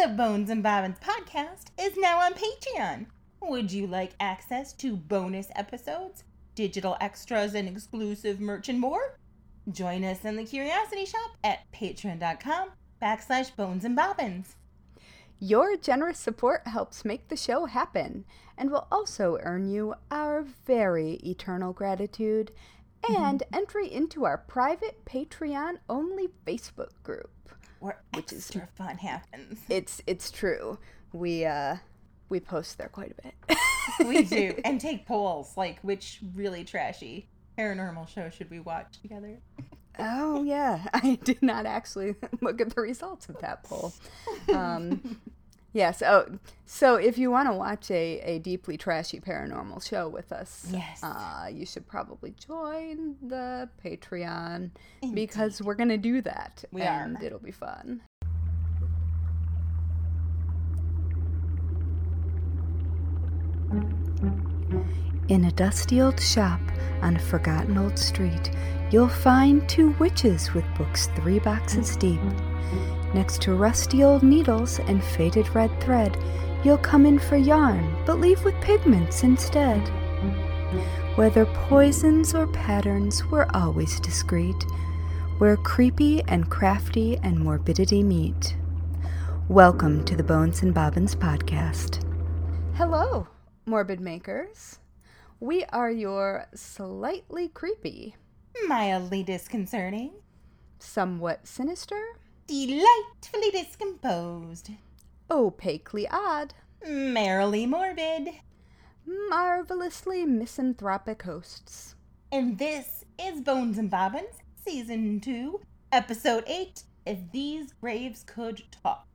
The Bones and Bobbins podcast is now on Patreon. Would you like access to bonus episodes, digital extras, and exclusive merch and more? Join us in the Curiosity Shop at patreon.com/bonesandbobbins. Your generous support helps make the show happen and will also earn you our very eternal gratitude and entry into our private Patreon-only Facebook group. Where extra fun happens. It's true. We post there quite a bit. We do. And take polls, like which really trashy paranormal show should we watch together? Oh, yeah. I did not actually look at the results of that poll. Yes. Oh, so if you want to watch a deeply trashy paranormal show with us, yes, you should probably join the Patreon. Indeed. Because we're going to do that. We and are. It'll be fun. In a dusty old shop on a forgotten old street, you'll find two witches with books 3 boxes deep. Next to rusty old needles and faded red thread, you'll come in for yarn, but leave with pigments instead. Whether poisons or patterns, we're always discreet, where creepy and crafty and morbidity meet. Welcome to the Bones and Bobbins podcast. Hello, morbid makers. We are your slightly creepy, mildly disconcerting, somewhat sinister, delightfully discomposed, opaquely odd, merrily morbid, marvelously misanthropic hosts. And this is Bones and Bobbins, Season 2, Episode 8, If These Graves Could Talk.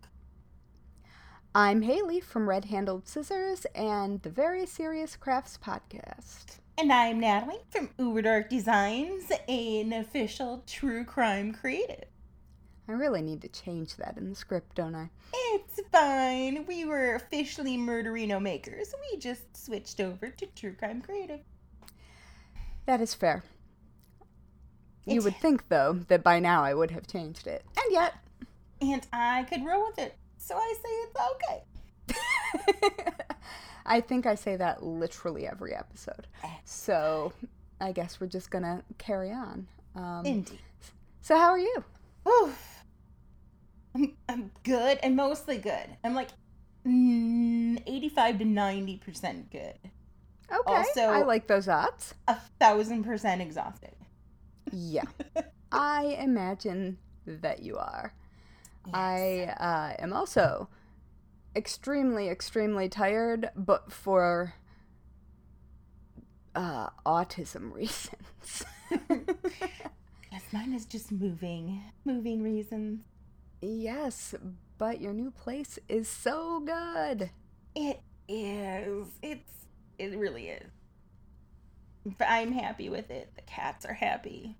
I'm Haley from Red Handled Scissors and the Very Serious Crafts Podcast. And I'm Natalie from Uber Dark Designs, an official true crime creative. I really need to change that in the script, don't I? It's fine. We were officially Murderino Makers. We just switched over to true crime creative. That is fair. You would think, though, that by now I would have changed it. And yet. And I could roll with it. So I say it's okay. I think I say that literally every episode. So I guess we're just going to carry on. Indeed. So how are you? Oof. I'm good and mostly good. I'm like 85 to 90% good. Okay. Also, I like those odds. 1,000% exhausted. Yeah. I imagine that you are. Yes. I am also extremely, extremely tired, but for autism reasons. Yes, mine is just moving reasons. Yes, but your new place is so good. It is. It really is. But I'm happy with it. The cats are happy.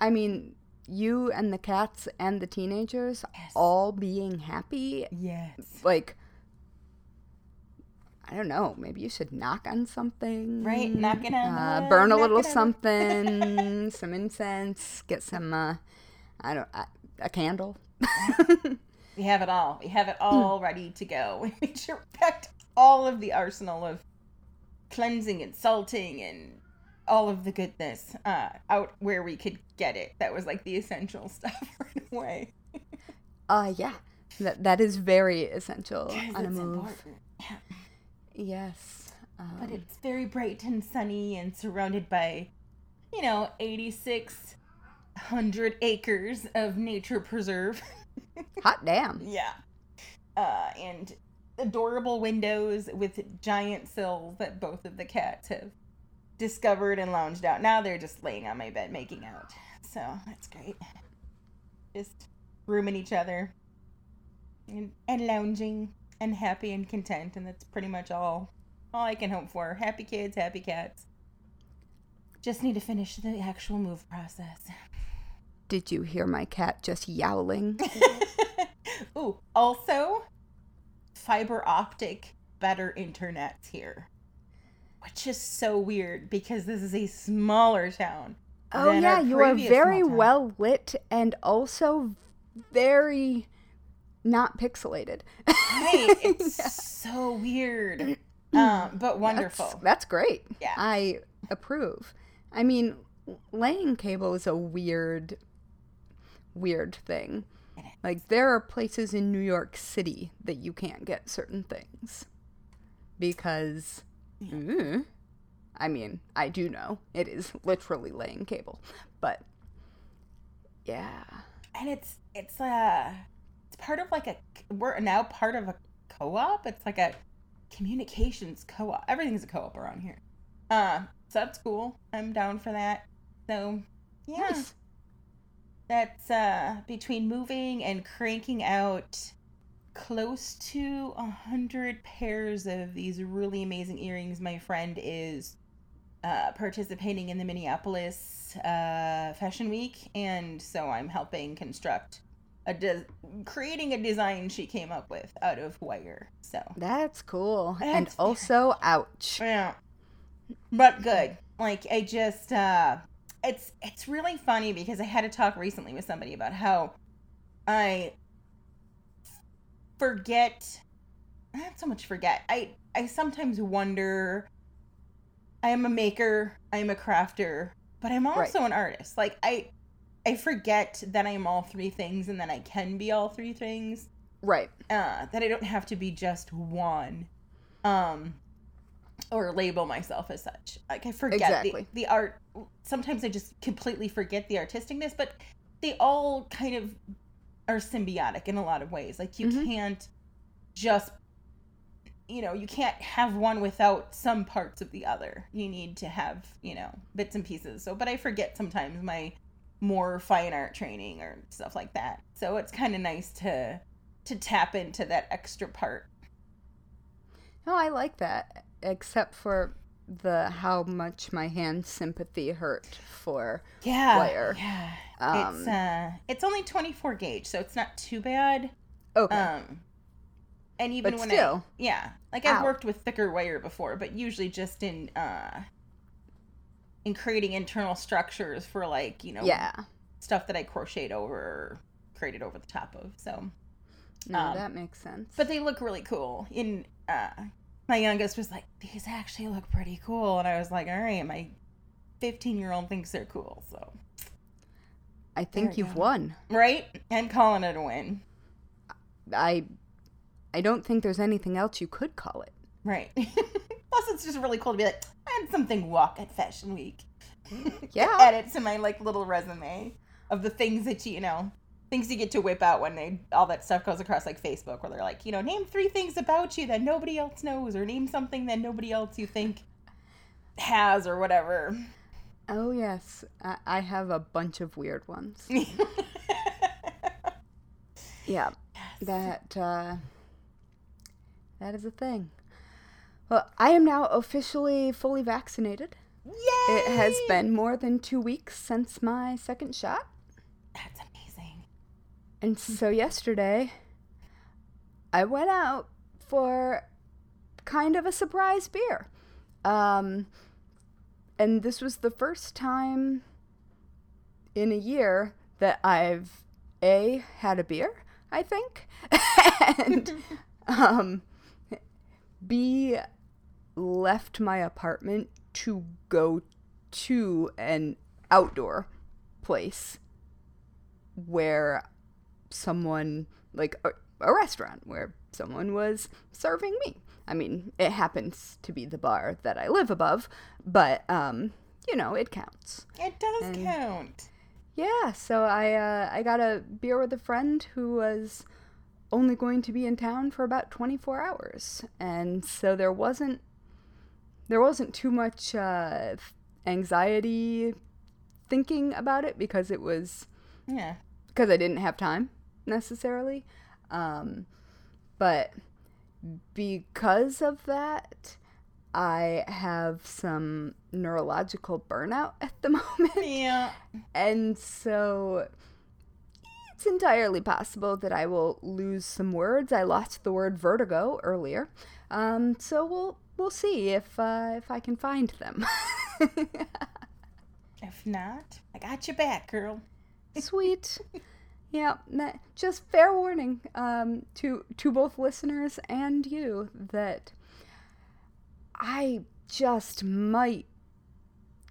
I mean, you and the cats and the teenagers, yes, all being happy. Yes. Like, I don't know, maybe you should knock on something. Right, knock it on. Burn a little something, some incense, get some, a candle. We have it all. We have it all ready to go. We made sure we packed all of the arsenal of cleansing and salting and all of the goodness out where we could get it. That was like the essential stuff right away. Yeah, that is very essential on a move. Important. Yeah. Yes. But it's very bright and sunny and surrounded by, 8,600 acres of nature preserve. Hot damn. Yeah. And adorable windows with giant sills that both of the cats have discovered and lounged out. Now they're just laying on my bed making out. So that's great. Just rooming each other and lounging and happy and content, and that's pretty much all I can hope for. Happy kids, happy cats. Just need to finish the actual move process. Did you hear my cat just yowling? Ooh, also fiber optic better internet's here. Which is so weird because this is a smaller town. Oh, yeah, you are very well lit and also very not pixelated. Right. It's so weird, but wonderful. That's great. Yeah. I approve. I mean, laying cable is a weird thing. Like, there are places in New York City that you can't get certain things because, I mean, I do know it is literally laying cable, but yeah. And it's part of like we're now part of a co-op. It's like a communications co-op. Everything's a co-op around here. So that's cool. I'm down for that. So yeah. Nice. That's between moving and cranking out close to 100 pairs of these really amazing earrings. My friend is participating in the Minneapolis Fashion Week, and so I'm helping construct creating a design she came up with out of wire. So that's cool, and also ouch. Yeah, but good. Like I just. It's really funny because I had a talk recently with somebody about how I forget, not so much forget. I sometimes wonder, I am a maker, I am a crafter, but I'm also an artist. Like I forget that I am all three things and that I can be all three things. Right. That I don't have to be just one. Or label myself as such. Like I forget the art. Sometimes I just completely forget the artisticness, but they all kind of are symbiotic in a lot of ways. Like you can't just, you can't have one without some parts of the other. You need to have, bits and pieces. So, but I forget sometimes my more fine art training or stuff like that. So it's kind of nice to tap into that extra part. No, I like that. Except for how much my hand sympathy hurt for wire. Yeah, it's only 24 gauge, so it's not too bad. Okay. And even but when still, I've worked with thicker wire before, but usually just in creating internal structures for like stuff that I crocheted over or created over the top of. So no, that makes sense. But they look really cool in. My youngest was like, these actually look pretty cool. And I was like, all right, my 15-year-old thinks they're cool. So I think you've won. Right? And calling it a win. I don't think there's anything else you could call it. Right. Plus, it's just really cool to be like, I had something walk at Fashion Week. Yeah. Add it to my, little resume of the things that, things you get to whip out when all that stuff goes across Facebook where they're like, name three things about you that nobody else knows or name something that nobody else you think has or whatever. Oh, yes. I have a bunch of weird ones. Yeah. Yes. That is a thing. Well, I am now officially fully vaccinated. Yay! It has been more than 2 weeks since my second shot. That's amazing. And so yesterday, I went out for kind of a surprise beer. And this was the first time in a year that I've, had a beer, I think, and B, left my apartment to go to an outdoor place where someone, like a restaurant where someone was serving me. I mean, it happens to be the bar that I live above, but, it counts. It does count. Yeah, so I got a beer with a friend who was only going to be in town for about 24 hours, and so there wasn't too much anxiety thinking about it because it was... Yeah. Because I didn't have time, necessarily. But because of that, I have some neurological burnout at the moment. Yeah. And so it's entirely possible that I will lose some words. I lost the word vertigo earlier. So we'll see if I can find them. If not, I got your back, girl. Sweet. Yeah, just fair warning to both listeners and you that I just might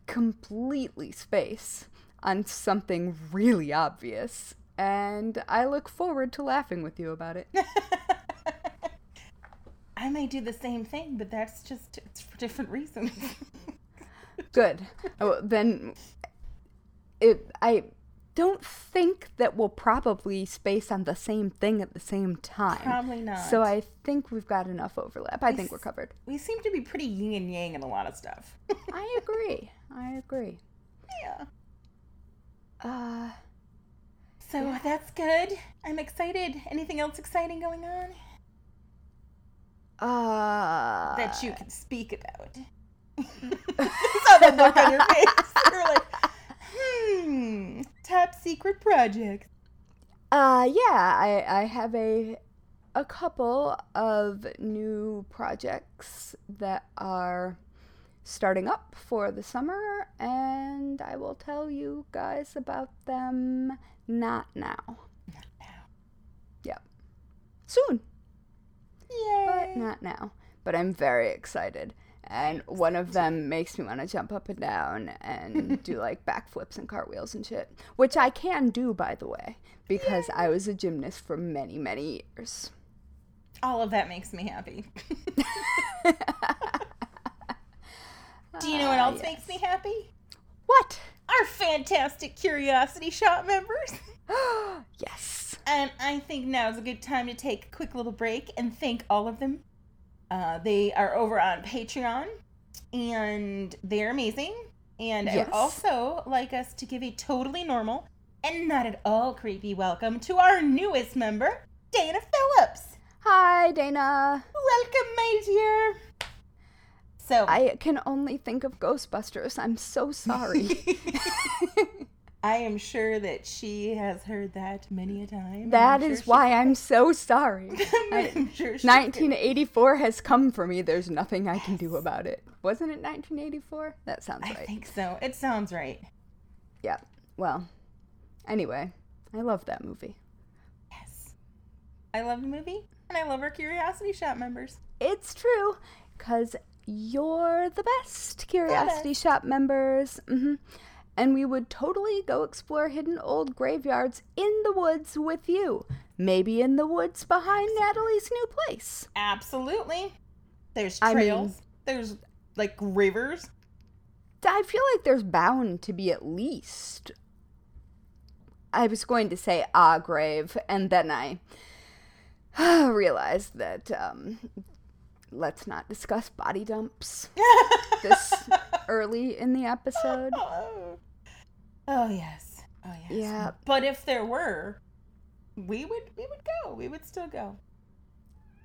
completely space on something really obvious, and I look forward to laughing with you about it. I may do the same thing, but that's just, it's for different reasons. Good. Oh, then I don't think that we'll probably space on the same thing at the same time. Probably not. So I think we've got enough overlap. I think we're covered. We seem to be pretty yin and yang in a lot of stuff. I agree. Yeah. So yeah. That's good. I'm excited. Anything else exciting going on? That you can speak about. I saw that look on your face. You're like, top secret projects. I have a couple of new projects that are starting up for the summer, and I will tell you guys about them not now. Yep. Soon. Yay. But not now. But I'm very excited. And one of them makes me want to jump up and down and do like backflips and cartwheels and shit, which I can do, by the way, because I was a gymnast for many, many years. All of that makes me happy. Do you know what else makes me happy? What? Our fantastic Curiosity Shop members. Yes. And I think now's a good time to take a quick little break and thank all of them. They are over on Patreon, and they're amazing. And yes. I would also like us to give a totally normal and not at all creepy welcome to our newest member, Dana Phillips. Hi, Dana. Welcome, my dear. So I can only think of Ghostbusters. I'm so sorry. I am sure that she has heard that many a time. That is why I'm so sorry. I'm sure she 1984 has come for me. There's nothing I can do about it. Wasn't it 1984? That sounds right. I think so. It sounds right. Yeah. Well, anyway, I love that movie. Yes. I love the movie, and I love our Curiosity Shop members. It's true, because you're the best Curiosity Shop members. Mm-hmm. And we would totally go explore hidden old graveyards in the woods with you. Maybe in the woods behind Natalie's new place. Absolutely. There's trails. There's, like, rivers. I feel like there's bound to be at least... I was going to say grave, and then I realized that... let's not discuss body dumps this early in the episode. Oh, yes. Oh, yes. Yeah. But if there were, we would go. We would still go.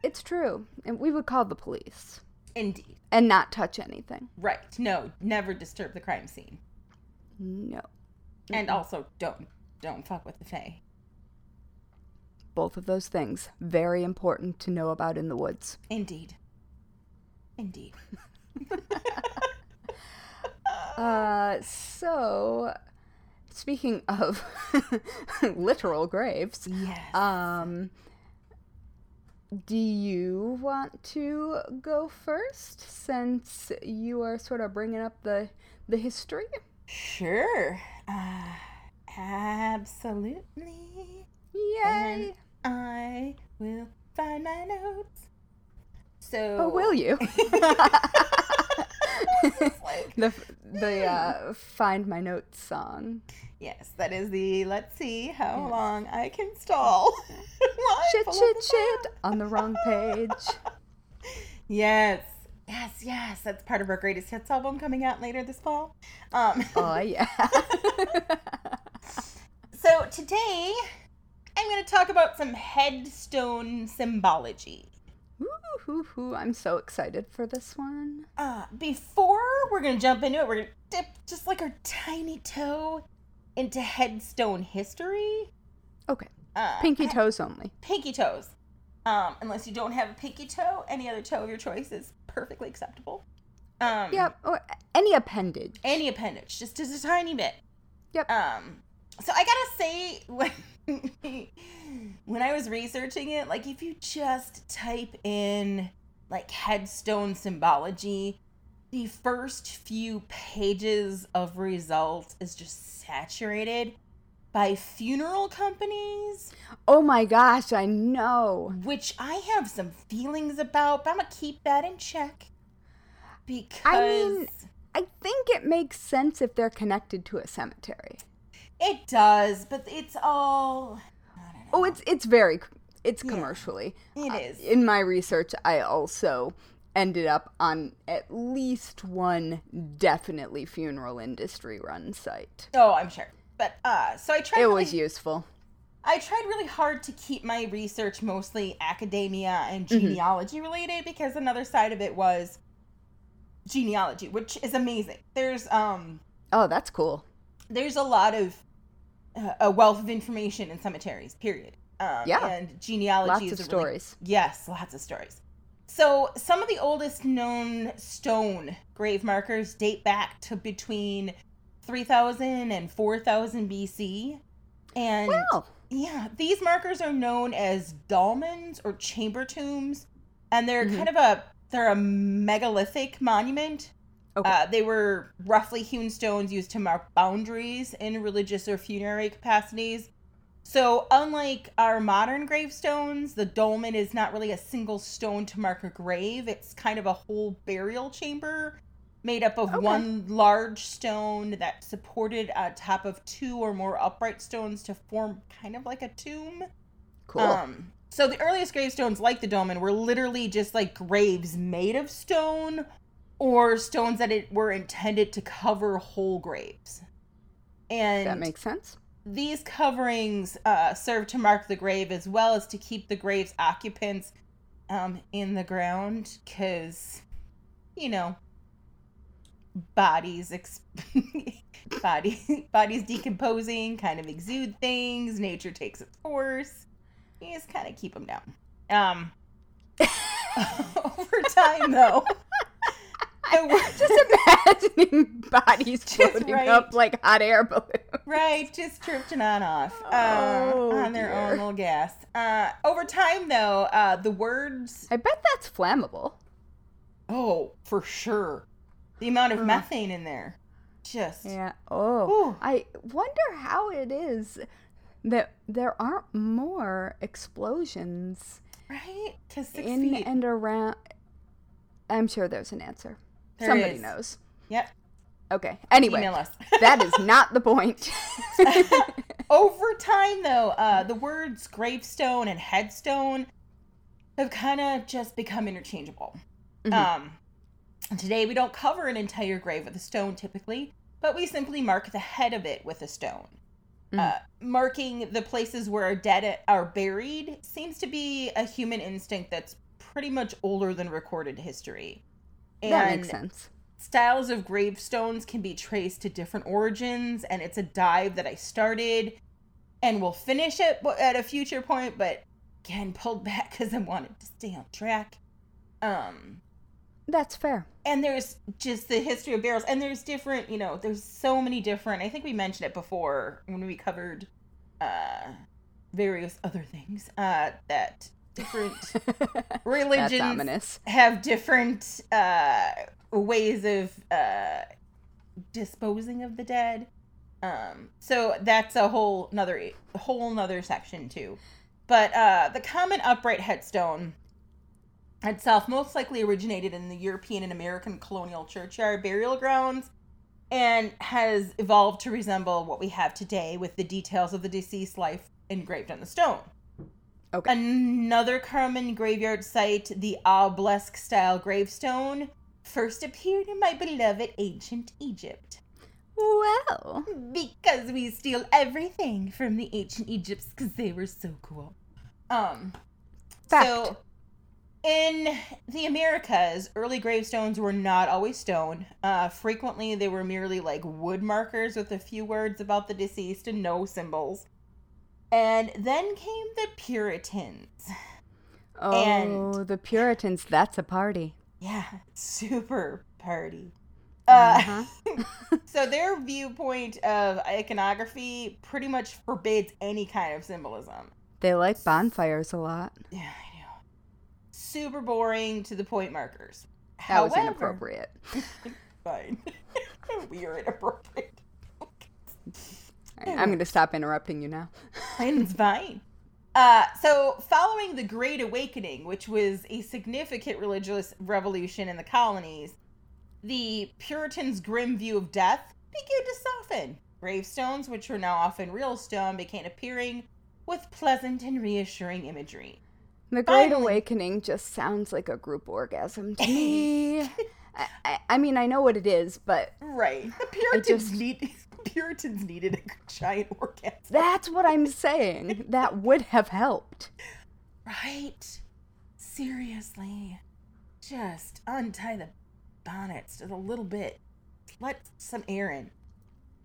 It's true. And we would call the police. Indeed. And not touch anything. Right. No, never disturb the crime scene. No. And also don't fuck with the Fae. Both of those things, very important to know about in the woods. Indeed. Indeed. So, speaking of literal graves, yes. Do you want to go first, since you are sort of bringing up the history? Sure. Absolutely. Yay! And I will find my notes. So, oh, will you? Like, the Find My Notes song. Yes, that is the let's see how long I can stall. shit on the wrong page. Yes. That's part of our greatest hits album coming out later this fall. Oh, yeah. So today, I'm going to talk about some headstone symbology. Ooh, I'm so excited for this one. Before we're going to jump into it, we're going to dip just like our tiny toe into headstone history. Okay. Pinky toes only. Pinky toes. Unless you don't have a pinky toe, any other toe of your choice is perfectly acceptable. Or any appendage. Just a tiny bit. Yep. So I gotta say, when I was researching it, like, if you just type in, like, headstone symbology, the first few pages of results is just saturated by funeral companies. Oh my gosh, I know. Which I have some feelings about, but I'm gonna keep that in check. Because... I mean, I think it makes sense if they're connected to a cemetery. It does, but it's all... I don't know. Oh, it's commercially. Yeah, it is. In my research, I also ended up on at least one definitely funeral industry run site. Oh, I'm sure. But, so I tried... It was useful. I tried really hard to keep my research mostly academia and genealogy related, because another side of it was genealogy, which is amazing. There's, Oh, that's cool. There's a lot of a wealth of information in cemeteries, period. Yeah. And genealogy is a really... Yes, lots of stories. So some of the oldest known stone grave markers date back to between 3,000 and 4,000 BC. And wow. Yeah, these markers are known as dolmens or chamber tombs. And they're kind of a megalithic monument. Okay. They were roughly hewn stones used to mark boundaries in religious or funerary capacities. So unlike our modern gravestones, the dolmen is not really a single stone to mark a grave. It's kind of a whole burial chamber made up of one large stone that supported on top of two or more upright stones to form kind of like a tomb. Cool. So the earliest gravestones like the dolmen were literally just like graves made of stone, or stones that were intended to cover whole graves. And that makes sense. These coverings served to mark the grave as well as to keep the grave's occupants in the ground, because, you know, bodies decomposing kind of exude things. Nature takes its course. You just kind of keep them down. Over time, though, just imagining bodies floating up like hot air balloons. Right, just drifting on off on their own little gas. Over time, though, the words... I bet that's flammable. Oh, for sure. The amount of methane in there. Just... Yeah. Oh. Ooh. I wonder how it is that there aren't more explosions. Right? To 6 feet. In and around... I'm sure there's an answer. There Somebody is. Knows. Yep. Okay. Anyway, email us. That is not the point. Over time, though, the words gravestone and headstone have kind of just become interchangeable. Today, we don't cover an entire grave with a stone typically, but we simply mark the head of it with a stone. Marking the places where our dead are buried seems to be a human instinct that's pretty much older than recorded history. And that makes sense. Styles of gravestones can be traced to different origins, and it's a dive that I started and will finish it at a future point, but again, pulled back because I wanted to stay on track. That's fair. And there's just the history of burials, and there's different, you know, there's so many different, I think we mentioned it before when we covered various other things, that different religions have different ways of disposing of the dead. So that's a whole nother section too. But the common upright headstone itself most likely originated in the European and American colonial churchyard burial grounds and has evolved to resemble what we have today with the details of the deceased's life engraved on the stone. Okay. Another common graveyard site, the obelisk-style gravestone, first appeared in my beloved ancient Egypt. Well, because we steal everything from the ancient Egypts because they were so cool. Fact. So, in the Americas, early gravestones were not always stone. Frequently, they were merely like wood markers with a few words about the deceased and no symbols. And then came the Puritans. Oh, the Puritans, that's a party. Yeah, super party. So their viewpoint of iconography pretty much forbids any kind of symbolism. They like bonfires a lot. Yeah, I know. Super boring to the point markers. However, that was inappropriate. Fine. We are inappropriate. Right, I'm going to stop interrupting you now. It's fine. So following the Great Awakening, which was a significant religious revolution in the colonies, the Puritans' grim view of death began to soften. Gravestones, which were now often real stone, began appearing with pleasant and reassuring imagery. The Great Awakening just sounds like a group orgasm to me. I mean, I know what it is, but... Right. The Puritans needed a giant orgasm. That's what I'm saying. That would have helped. Right? Seriously. Just untie the bonnets just a little bit. Let some air in.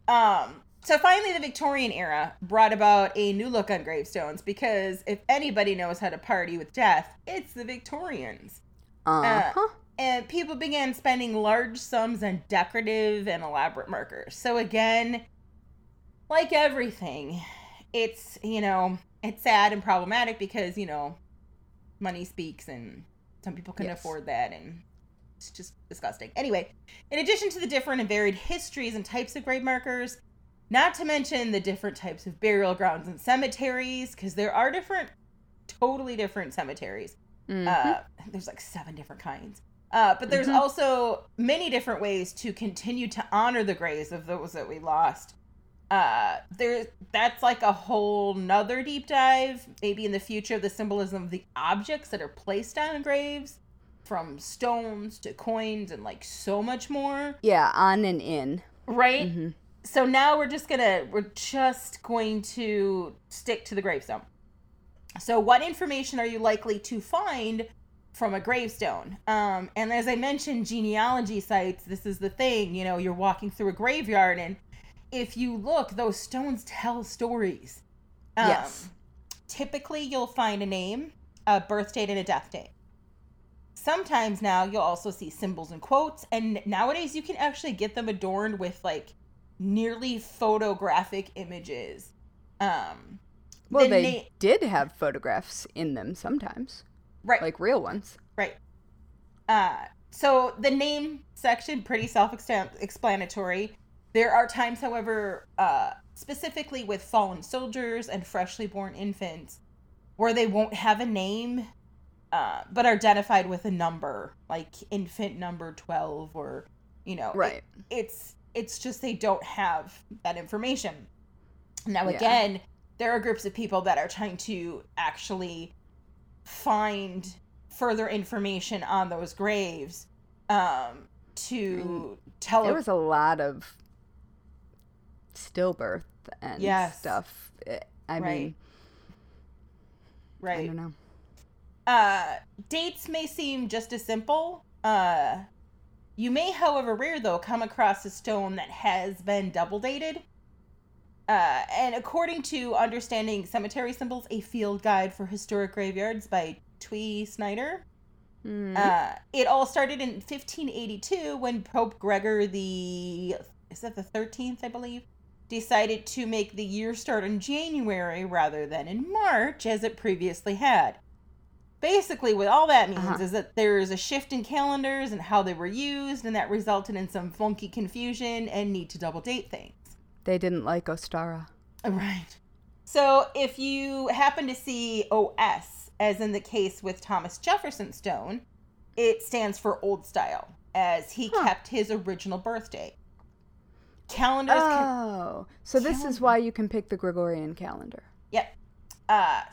So finally, the Victorian era brought about a new look on gravestones, because if anybody knows how to party with death, it's the Victorians. And people began spending large sums on decorative and elaborate markers. So again, like everything, it's, you know, it's sad and problematic because, you know, money speaks and some people can afford that, and it's just disgusting. Anyway, in addition to the different and varied histories and types of grave markers, not to mention the different types of burial grounds and cemeteries, because there are totally different cemeteries. There's like 7 different kinds. But there's also many different ways to continue to honor the graves of those that we lost. That's like a whole nother deep dive, maybe in the future, of the symbolism of the objects that are placed on graves, from stones to coins and like so much more. Yeah, on and in. Right? Mm-hmm. So now we're just going to stick to the gravestone. So what information are you likely to find from a gravestone? And as I mentioned, genealogy sites, this is the thing, you know, you're walking through a graveyard, and if you look, those stones tell stories. Yes. Typically, you'll find a name, a birth date, and a death date. Sometimes now you'll also see symbols and quotes, and nowadays you can actually get them adorned with, like, nearly photographic images. Well, they did have photographs in them sometimes. Right. Like real ones. Right. So the name section, pretty self-explanatory. There are times, however, specifically with fallen soldiers and freshly born infants, where they won't have a name, but are identified with a number, like infant number 12, or, you know. Right. It's just they don't have that information. Now, again, there are groups of people that are trying to actually find further information on those graves to tell. There was a lot of stillbirth and stuff. I mean, I don't know. Dates may seem just as simple. You may, however, rare, though, come across a stone that has been double-dated. And according to Understanding Cemetery Symbols, a field guide for historic graveyards by Twee Snyder, it all started in 1582 when Pope Gregory the 13th, I believe, decided to make the year start in January rather than in March, as it previously had. Basically, what all that means is that there's a shift in calendars and how they were used, and that resulted in some funky confusion and need to double date things. They didn't like Ostara. Right. So if you happen to see OS, as in the case with Thomas Jefferson's stone, it stands for old style, as he kept his original birthday. Calendars. This is why you can pick the Gregorian calendar. Yep.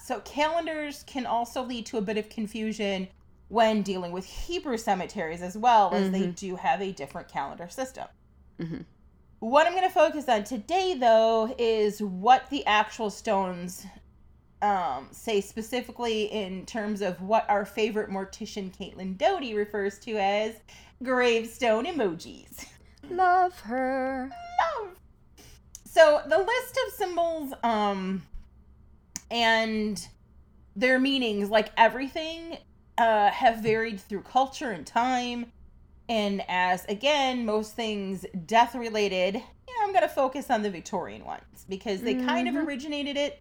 So calendars can also lead to a bit of confusion when dealing with Hebrew cemeteries as well, as they do have a different calendar system. What I'm going to focus on today, though, is what the actual stones say specifically in terms of what our favorite mortician Caitlin Doughty refers to as gravestone emojis. Love her. Love. So the list of symbols... and their meanings, like everything, have varied through culture and time. And as, again, most things death-related, I'm going to focus on the Victorian ones because they kind of originated it.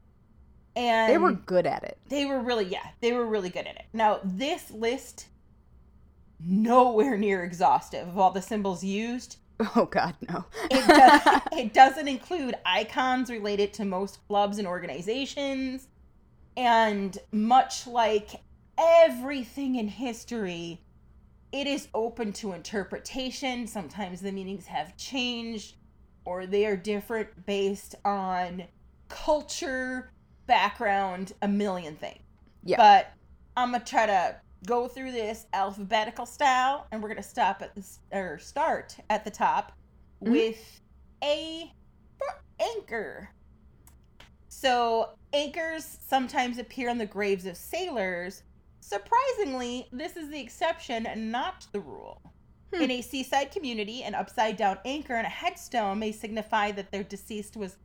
And they were good at it. They were really good at it. Now, this list, nowhere near exhaustive of all the symbols used. Oh, God, no. It doesn't include icons related to most clubs and organizations. And much like everything in history, it is open to interpretation. Sometimes the meanings have changed or they are different based on culture, background, a million things. Yeah. But I'm going to try to go through this alphabetical style, and we're going to start at the top with A for anchor. So anchors sometimes appear on the graves of sailors. Surprisingly, this is the exception, not the rule. In a seaside community, an upside-down anchor and a headstone may signify that their deceased was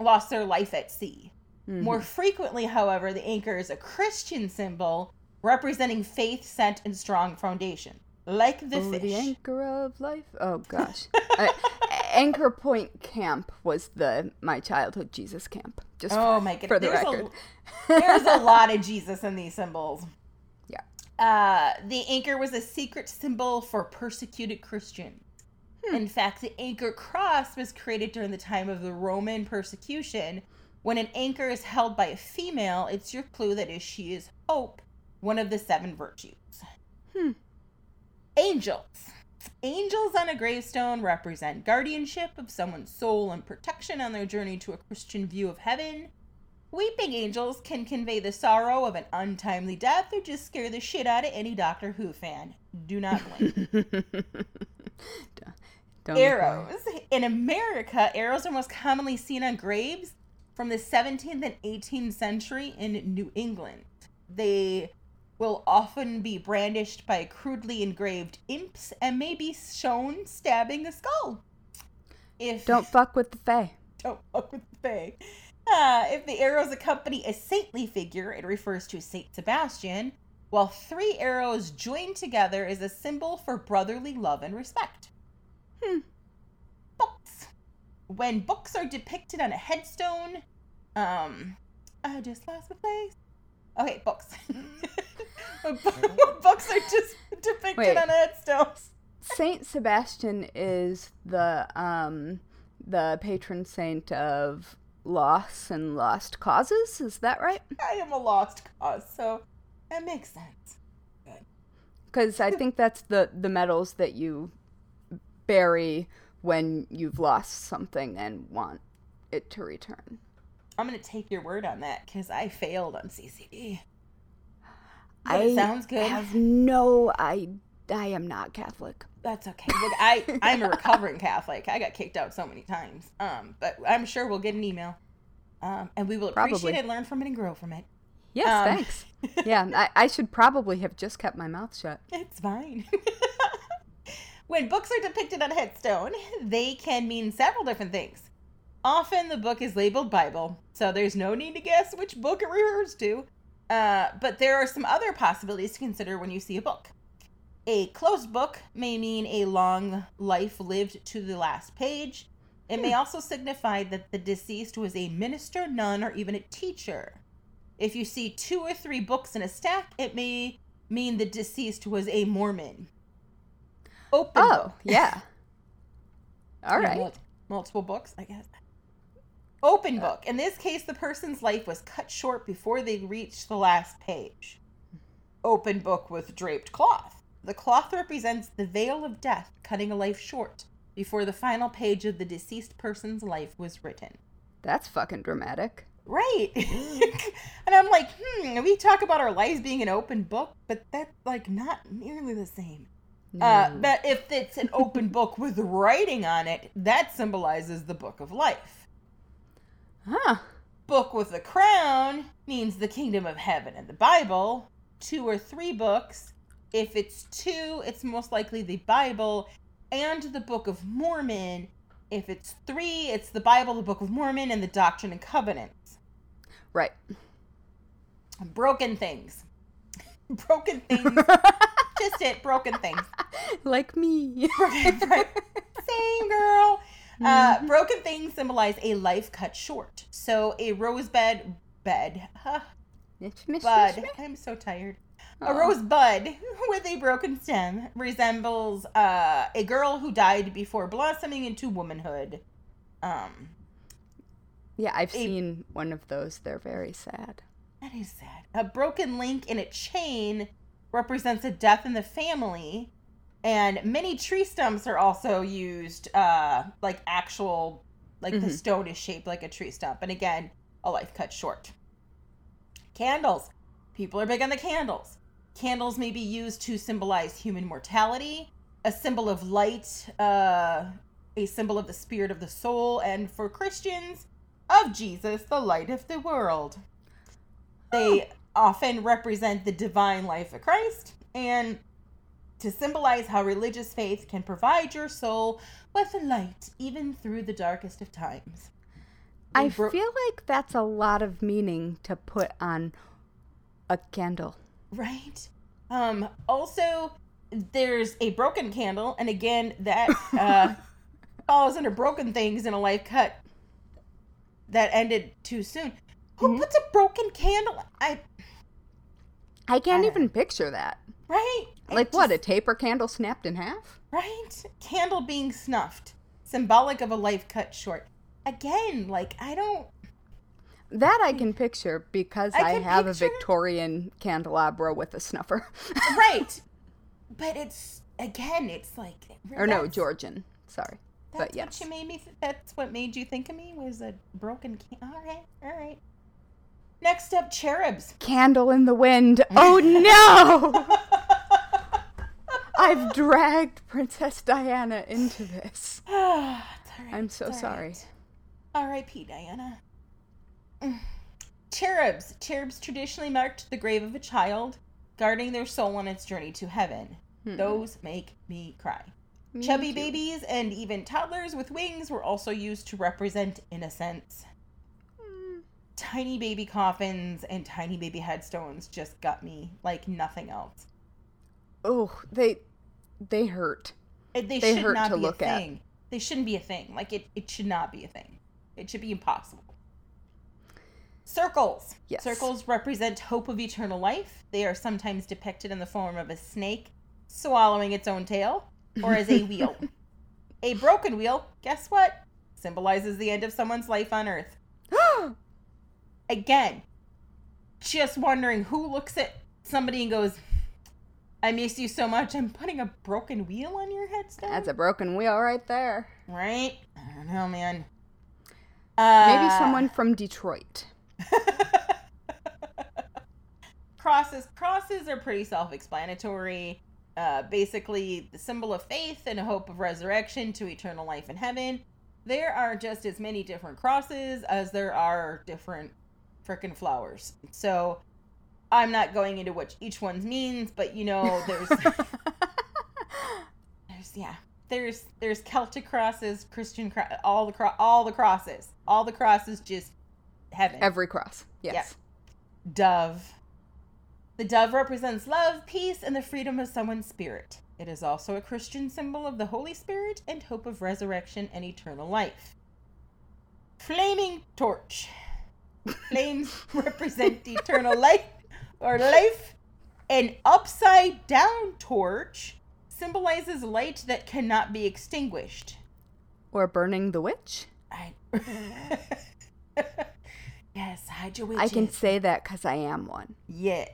lost their life at sea. More frequently, however, the anchor is a Christian symbol representing faith, scent, and strong foundation, like the fish. The anchor of life. Oh, gosh. Anchor Point Camp was my childhood Jesus camp, just for the record. There's a lot of Jesus in these symbols. Yeah. The anchor was a secret symbol for persecuted Christians. In fact, the anchor cross was created during the time of the Roman persecution. When an anchor is held by a female, it's your clue that she is hope, one of the seven virtues. Angels. Angels on a gravestone represent guardianship of someone's soul and protection on their journey to a Christian view of heaven. Weeping angels can convey the sorrow of an untimely death or just scare the shit out of any Doctor Who fan. Do not blink. Arrows. In America, arrows are most commonly seen on graves from the 17th and 18th century in New England. They will often be brandished by crudely engraved imps and may be shown stabbing a skull. Don't fuck with the fae. Don't fuck with the fae. If the arrows accompany a saintly figure, it refers to Saint Sebastian, while three arrows joined together is a symbol for brotherly love and respect. Books. When books are depicted on a headstone, I just lost my place. Okay, books. Books are just depicted on headstones. Saint Sebastian is the patron saint of loss and lost causes. Is that right? I am a lost cause, so that makes sense. Because I think that's the medals that you bury when you've lost something and want it to return. I'm going to take your word on that because I failed on CCD. It sounds good. I am not Catholic. That's okay. Look, I'm a recovering Catholic. I got kicked out so many times. But I'm sure we'll get an email. And we will appreciate it, learn from it, and grow from it. Yes, thanks. Yeah, I should probably have just kept my mouth shut. It's fine. When books are depicted on a headstone, they can mean several different things. Often the book is labeled Bible, so there's no need to guess which book it refers to. But there are some other possibilities to consider when you see a book. A closed book may mean a long life lived to the last page. It may also signify that the deceased was a minister, nun, or even a teacher. If you see 2 or 3 books in a stack, it may mean the deceased was a Mormon. Open book. Yeah. All right. Multiple books, I guess. Open book. In this case, the person's life was cut short before they reached the last page. Open book with draped cloth. The cloth represents the veil of death, cutting a life short before the final page of the deceased person's life was written. That's fucking dramatic. Right. And I'm like, we talk about our lives being an open book, but that's like not nearly the same. No. But if it's an open book with writing on it, that symbolizes the book of life. Huh. Book with a crown means the kingdom of heaven and the Bible. 2 or 3 books. If it's 2, it's most likely the Bible and the Book of Mormon. If it's 3, it's the Bible, the Book of Mormon, and the Doctrine and Covenants. Right. Broken things. Just it, broken things. Like me. Right. Same girl. Broken things symbolize a life cut short. So a rosebud, bud. I'm so tired. Aww. A rosebud with a broken stem resembles a girl who died before blossoming into womanhood. Yeah, I've seen one of those. They're very sad. That is sad. A broken link in a chain represents a death in the family. And many tree stumps are also used, like actual, like the stone is shaped like a tree stump. And again, a life cut short. Candles. People are big on the candles. Candles may be used to symbolize human mortality, a symbol of light, a symbol of the spirit of the soul, and for Christians, of Jesus, the light of the world. They often represent the divine life of Christ, and to symbolize how religious faith can provide your soul with light, even through the darkest of times. I feel like that's a lot of meaning to put on a candle. Right? Also, there's a broken candle, and again, that falls under broken things in a life cut that ended too soon. Who puts a broken candle? I can't even picture that. Right? Like what, a taper candle snapped in half? Right? Candle being snuffed. Symbolic of a life cut short. Again, like, I don't... That I can picture because I have a Victorian candelabra with a snuffer. Right. But it's, again, it's like... Or no, Georgian. Sorry. That's but yes. What you made me that's what made you think of me was a broken candle. All right. Next up, cherubs. Candle in the wind. Oh, no! I've dragged Princess Diana into this. Oh, it's all right. I'm so sorry. Right. R.I.P. Diana. Cherubs. Cherubs traditionally marked the grave of a child, guarding their soul on its journey to heaven. Those make me cry. Me Chubby too. Babies and even toddlers with wings were also used to represent innocence. Tiny baby coffins and tiny baby headstones just got me like nothing else. Oh, they hurt. They should not be a thing. They shouldn't be a thing. Like it should not be a thing. It should be impossible. Circles. Yes. Circles represent hope of eternal life. They are sometimes depicted in the form of a snake swallowing its own tail or as a wheel. A broken wheel, guess what? Symbolizes the end of someone's life on earth. Again, just wondering who looks at somebody and goes, I miss you so much. I'm putting a broken wheel on your headstone. That's a broken wheel right there. Right? I don't know, man. Maybe someone from Detroit. Crosses. Crosses are pretty self-explanatory. Basically, the symbol of faith and a hope of resurrection to eternal life in heaven. There are just as many different crosses as there are different frickin' flowers. So I'm not going into what each one means, but you know, there's Celtic crosses, Christian crosses, all the crosses, just heaven. Every cross. Yes. Yeah. Dove. The dove represents love, peace, and the freedom of someone's spirit. It is also a Christian symbol of the Holy Spirit and hope of resurrection and eternal life. Flaming torch. Flames represent eternal life or life. An upside-down torch symbolizes light that cannot be extinguished. Or burning the witch? Yes, hide your witches. I can say that because I am one. Yes.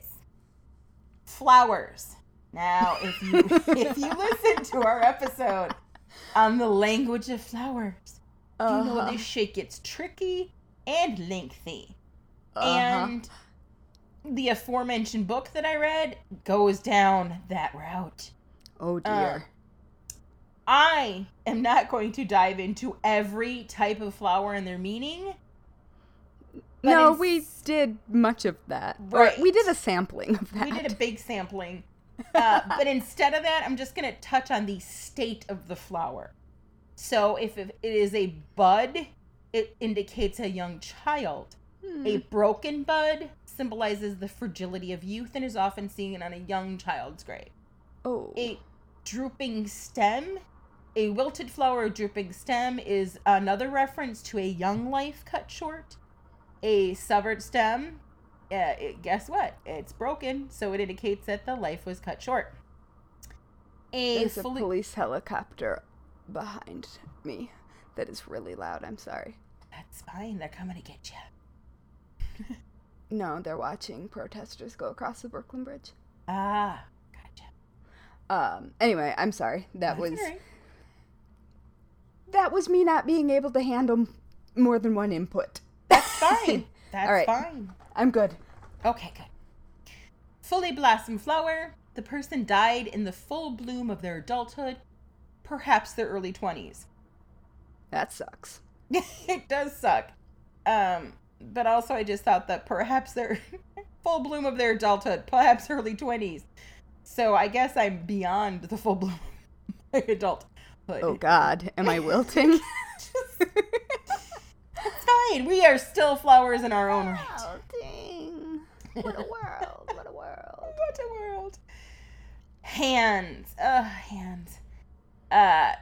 Flowers. Now, if you listen to our episode on the language of flowers, you know this shit gets tricky and lengthy. And the aforementioned book that I read goes down that route. Oh, dear. I am not going to dive into every type of flower and their meaning. No, we did much of that. Right. We did a sampling of that. We did a big sampling. But instead of that, I'm just going to touch on the state of the flower. So if it is a bud, it indicates a young child. A broken bud symbolizes the fragility of youth and is often seen on a young child's grave. Oh. A drooping stem. A wilted flower drooping stem is another reference to a young life cut short. A severed stem, guess what? It's broken, so it indicates that the life was cut short. There's a police helicopter behind me that is really loud. I'm sorry. That's fine. They're coming to get you. No, they're watching protesters go across the Brooklyn Bridge. Ah, gotcha. Anyway, I'm sorry. That was me not being able to handle more than one input. That's fine. That's all right. Fine. I'm good. Okay, good. Fully blossomed flower. The person died in the full bloom of their adulthood, perhaps their early 20s. That sucks. It does suck. But also I just thought that perhaps their full bloom of their adulthood, perhaps early 20s. So I guess I'm beyond the full bloom of my adulthood. Oh, God. Am I wilting? It's fine. We are still flowers in our own right. Dang. What a world. What a world. What a world. Hands. Hands.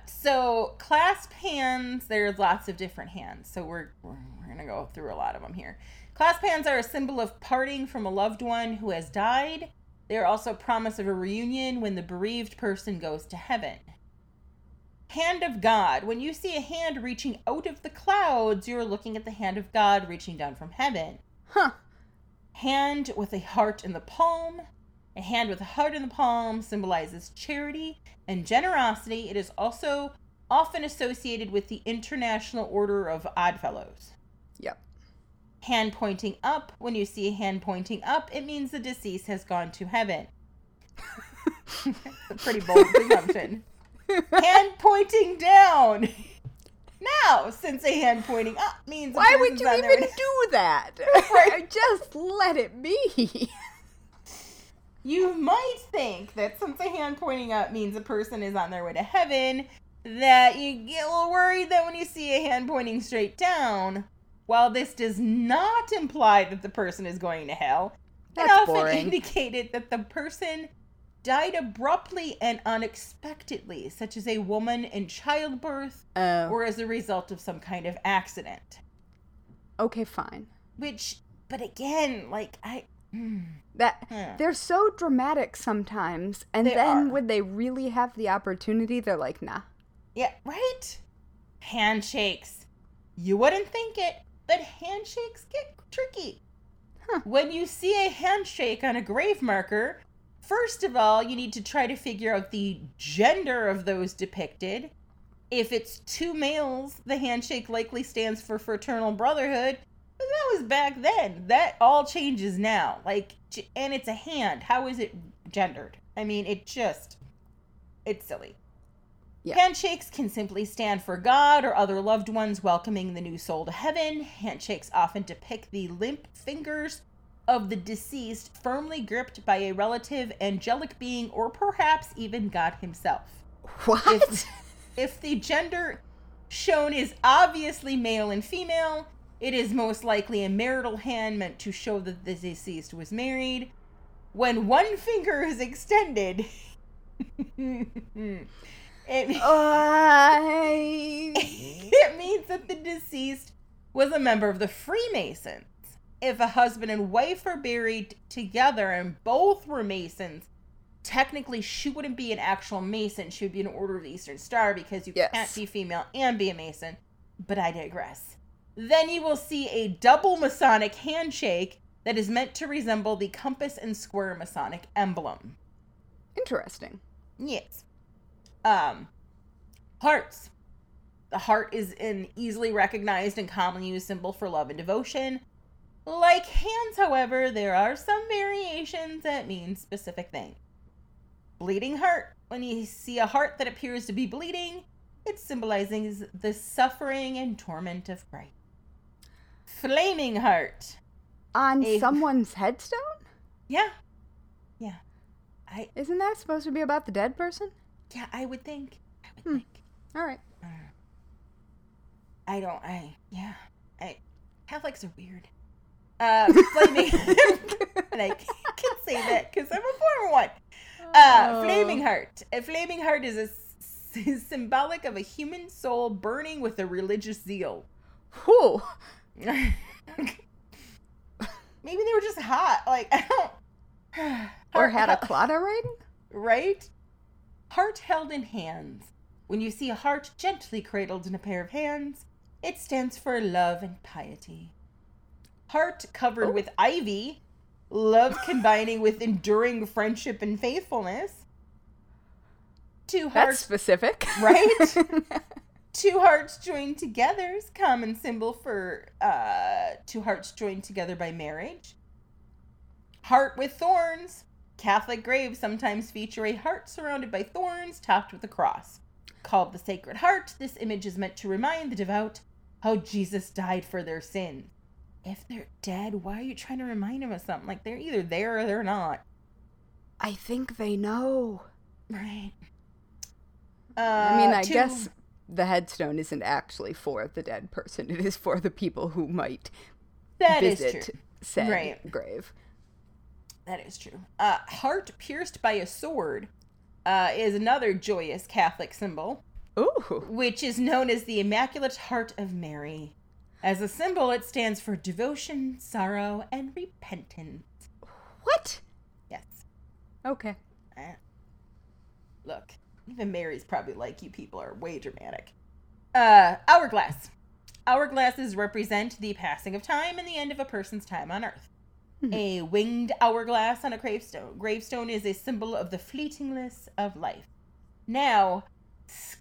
So clasp hands, there's lots of different hands. So we're going to go through a lot of them here. Clasp hands are a symbol of parting from a loved one who has died. They're also a promise of a reunion when the bereaved person goes to heaven. Hand of God. When you see a hand reaching out of the clouds, you're looking at the hand of God reaching down from heaven. Huh. Hand with a heart in the palm. A hand with a heart in the palm symbolizes charity and generosity. It is also often associated with the International Order of Odd Fellows. Yep. Hand pointing up. When you see a hand pointing up, it means the deceased has gone to heaven. That's a pretty bold presumption. Hand pointing down. Now, since a hand pointing up means... Why would you even do that? Right. Just let it be. You might think that since a hand pointing up means a person is on their way to heaven, that you get a little worried that when you see a hand pointing straight down, while this does not imply that the person is going to hell, it often indicated that the person died abruptly and unexpectedly, such as a woman in childbirth or as a result of some kind of accident. Okay, fine. But again, they're so dramatic sometimes, and then when they really have the opportunity, they're like, nah. Yeah, right? Handshakes. You wouldn't think it, but handshakes get tricky. Huh. When you see a handshake on a grave marker, first of all, you need to try to figure out the gender of those depicted. If it's two males, the handshake likely stands for fraternal brotherhood. But that was back then. That all changes now. And it's a hand. How is it gendered? I mean, it's silly. Yeah. Handshakes can simply stand for God or other loved ones welcoming the new soul to heaven. Handshakes often depict the limp fingers of the deceased firmly gripped by a relative angelic being or perhaps even God himself. What? If the gender shown is obviously male and female, it is most likely a marital hand meant to show that the deceased was married. When one finger is extended, it means that the deceased was a member of the Freemasons. If a husband and wife are buried together and both were Masons, technically she wouldn't be an actual Mason. She would be an Order of the Eastern Star because you can't be female and be a Mason. But I digress. Then you will see a double Masonic handshake that is meant to resemble the compass and square Masonic emblem. Interesting. Yes. Hearts. The heart is an easily recognized and commonly used symbol for love and devotion. Like hands, however, there are some variations that mean specific things. Bleeding heart. When you see a heart that appears to be bleeding, it symbolizes the suffering and torment of Christ. Flaming heart. On someone's headstone? Yeah. Yeah. Isn't that supposed to be about the dead person? Yeah, I would think. I would think. All right. I Catholics are weird. Flaming, and I can't say that because I'm a former one. Flaming heart. A flaming heart is symbolic of a human soul burning with a religious zeal. Whew. Maybe they were just hot. Like, I don't... Or had a clotter ring? Right? Heart held in hands. When you see a heart gently cradled in a pair of hands, it stands for love and piety. Heart covered with ivy. Love combining with enduring friendship and faithfulness. Two hearts. That's specific. Right? Two hearts joined together is common symbol for two hearts joined together by marriage. Heart with thorns. Catholic graves sometimes feature a heart surrounded by thorns topped with a cross. Called the Sacred Heart, this image is meant to remind the devout how Jesus died for their sins. If they're dead, why are you trying to remind them of something? Like, they're either there or they're not. I think they know. Right. I guess the headstone isn't actually for the dead person. It is for the people who might visit said grave. That is true. Heart pierced by a sword is another joyous Catholic symbol. Ooh. Which is known as the Immaculate Heart of Mary. As a symbol, it stands for devotion, sorrow, and repentance. What? Yes. Okay. Look, even Mary's probably like, you people are way dramatic. Hourglass. Hourglasses represent the passing of time and the end of a person's time on earth. Mm-hmm. A winged hourglass on a gravestone. Gravestone is a symbol of the fleetingness of life. Now,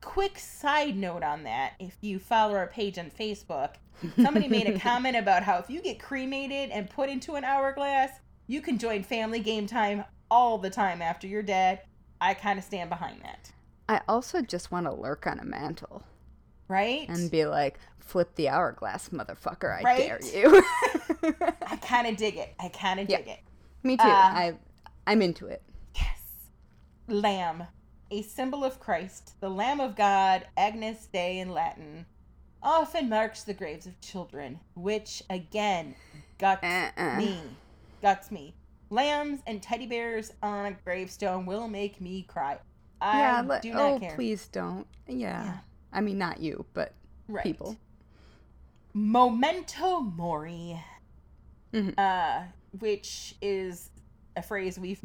quick side note on that, if you follow our page on Facebook, somebody made a comment about how if you get cremated and put into an hourglass, you can join family game time all the time after you're dead. I kind of stand behind that. I also just want to lurk on a mantle. Right? And be like, flip the hourglass, motherfucker, I dare you. I kind of dig it. I kind of dig it. Me too. I'm into it. Yes. Lamb. A symbol of Christ, the Lamb of God, Agnus Dei in Latin, often marks the graves of children, which, again, guts me. Lambs and teddy bears on a gravestone will make me cry. I do not care. Please don't. Yeah. I mean, not you, but people. Memento mori, which is a phrase we've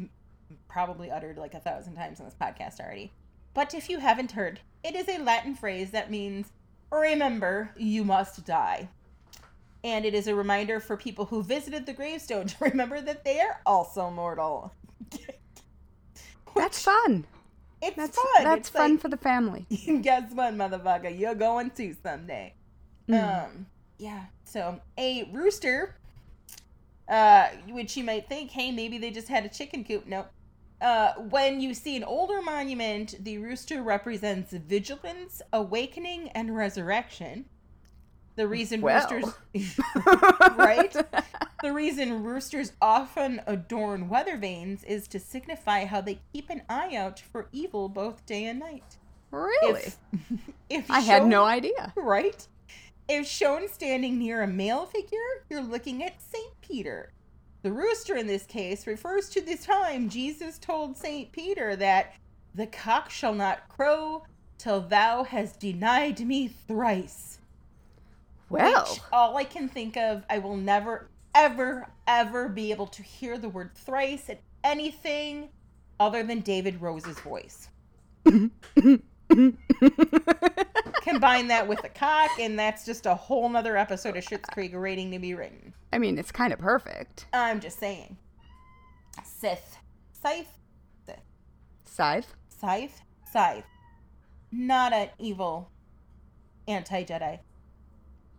probably uttered like 1,000 times on this podcast already. But if you haven't heard, it is a Latin phrase that means, remember, you must die. And it is a reminder for people who visited the gravestone to remember that they are also mortal. That's fun. It's fun. That's fun for the family. Guess what, motherfucker? You're going to someday. So a rooster, which you might think, hey, maybe they just had a chicken coop. Nope. When you see an older monument, the rooster represents vigilance, awakening, and resurrection. The reason roosters... Right? The reason roosters often adorn weather vanes is to signify how they keep an eye out for evil both day and night. Really? If I had no idea. Right? If shown standing near a male figure, you're looking at St. Peter. The rooster in this case refers to the time Jesus told St. Peter that the cock shall not crow till thou hast denied me thrice. Well. Which, all I can think of, I will never, ever, ever be able to hear the word thrice in anything other than David Rose's voice. Combine that with a cock, and that's just a whole nother episode of Schitt's Creek rating to be written. I mean, it's kind of perfect. I'm just saying. Scythe. Not an evil anti-Jedi.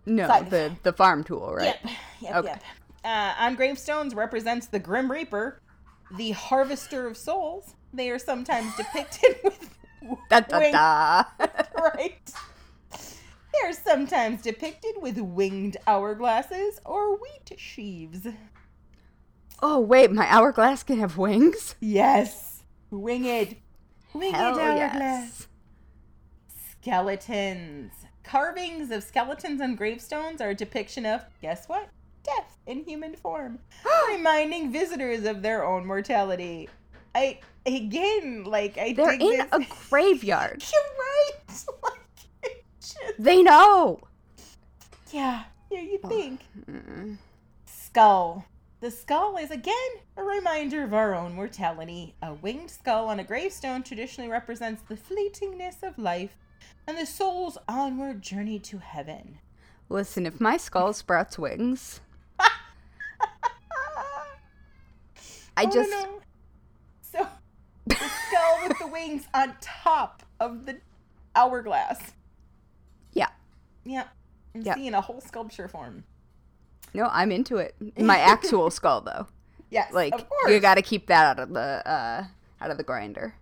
No, Scythe. The farm tool, right? Yep. On gravestones represents the Grim Reaper, the harvester of souls. They are sometimes depicted with... Right. They're sometimes depicted with winged hourglasses or wheat sheaves. Oh, wait, my hourglass can have wings? Yes. Winged Hell hourglass. Yes. Skeletons. Carvings of skeletons on gravestones are a depiction of, guess what? Death in human form, reminding visitors of their own mortality. They're in a graveyard. You're right. They know. Yeah, you'd think. Mm-mm. Skull. The skull is, again, a reminder of our own mortality. A winged skull on a gravestone traditionally represents the fleetingness of life and the soul's onward journey to heaven. Listen, if my skull sprouts wings, I just... So, the skull with the wings on top of the hourglass. Yeah. I'm seeing a whole sculpture form. No, I'm into it. My actual skull, though. Yes, like, of course. You got to keep that out of the grinder.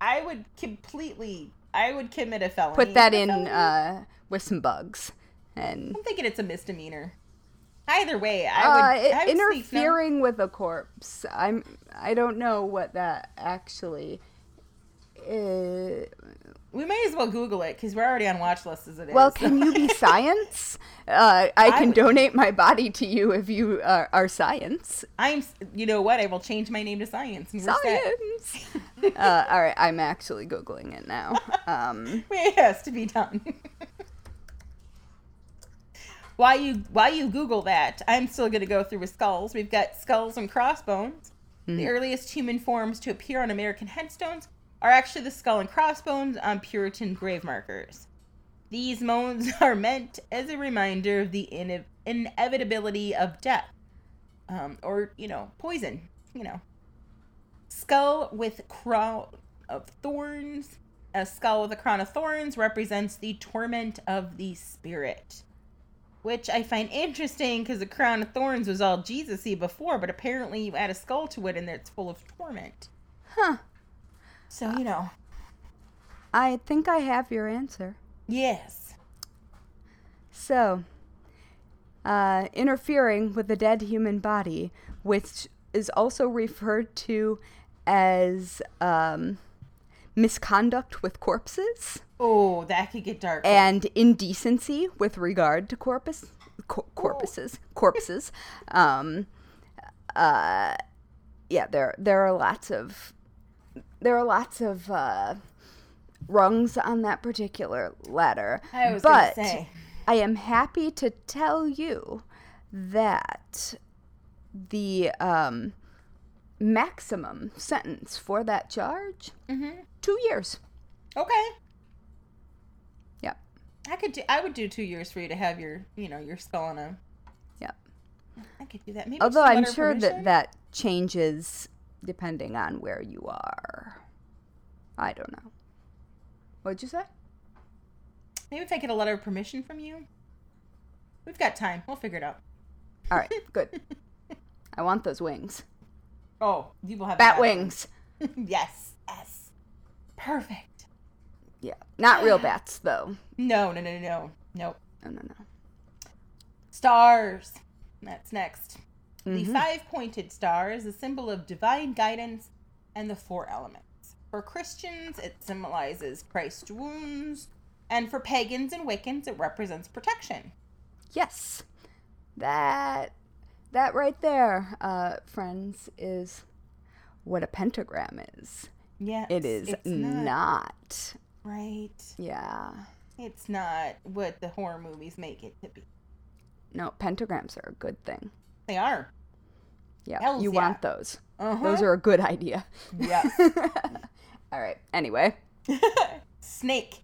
I would commit a felony. Put that in with some bugs. And I'm thinking it's a misdemeanor. Either way, I would interfering with a corpse. I don't know what that actually is. We may as well Google it, because we're already on watch lists as it is. Well, can you be science? I would donate my body to you if you are science. You know what? I will change my name to science. And science! All right, I'm actually Googling it now. It has to be done. While you Google that, I'm still going to go through with skulls. We've got skulls and crossbones. Mm. The earliest human forms to appear on American headstones are actually the skull and crossbones on Puritan grave markers. These mounds are meant as a reminder of the inevitability of death, or poison. Skull with crown of thorns. A skull with a crown of thorns represents the torment of the spirit, which I find interesting because the crown of thorns was all Jesus-y before, but apparently you add a skull to it and it's full of torment. Huh. So, I think I have your answer. Yes. So, interfering with a dead human body, which is also referred to as misconduct with corpses. Oh, that could get dark. And indecency with regard to corpses. There are lots of rungs on that particular ladder. I was going to say. I am happy to tell you that the maximum sentence for that charge, 2 years. Okay. Yep. I would do 2 years for you to have your skull on a. Yep. I could do that. Maybe. Although I'm sure that changes depending on where you are. I don't know. What'd you say? Maybe if I get a letter of permission from you. We've got time. We'll figure it out. All right, good. I want those wings. Oh, you will have bat wings. Yes. Perfect. Yeah, not real bats, though. No. Nope. No. Stars. That's next. The five-pointed star is a symbol of divine guidance and the four elements. For Christians, it symbolizes Christ's wounds, and for pagans and Wiccans, it represents protection. Yes. That right there, friends, is what a pentagram is. Yes. It is not. Right. Yeah. It's not what the horror movies make it to be. No, pentagrams are a good thing. They are. Yeah, you want those. Those are a good idea. Yes. All right. Anyway. Snake.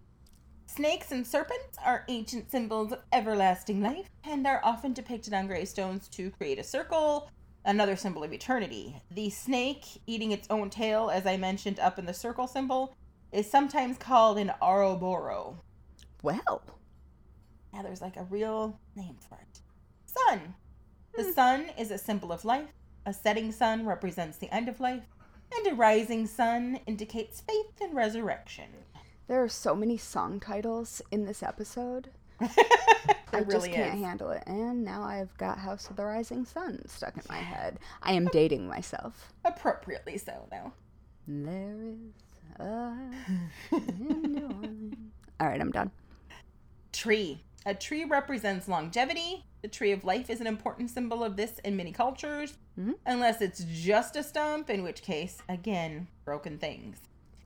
Snakes and serpents are ancient symbols of everlasting life and are often depicted on gravestones to create a circle, another symbol of eternity. The snake eating its own tail, as I mentioned up in the circle symbol, is sometimes called an aroboro. Well. Yeah, there's a real name for it. Sun. The sun is a symbol of life. A setting sun represents the end of life. And a rising sun indicates faith and resurrection. There are so many song titles in this episode. I just can't handle it. And now I've got House of the Rising Sun stuck in my head. I am dating myself. Appropriately so, though. There is a... All right, I'm done. Tree. A tree represents longevity, The tree of life is an important symbol of this in many cultures, unless it's just a stump, in which case, again, broken things.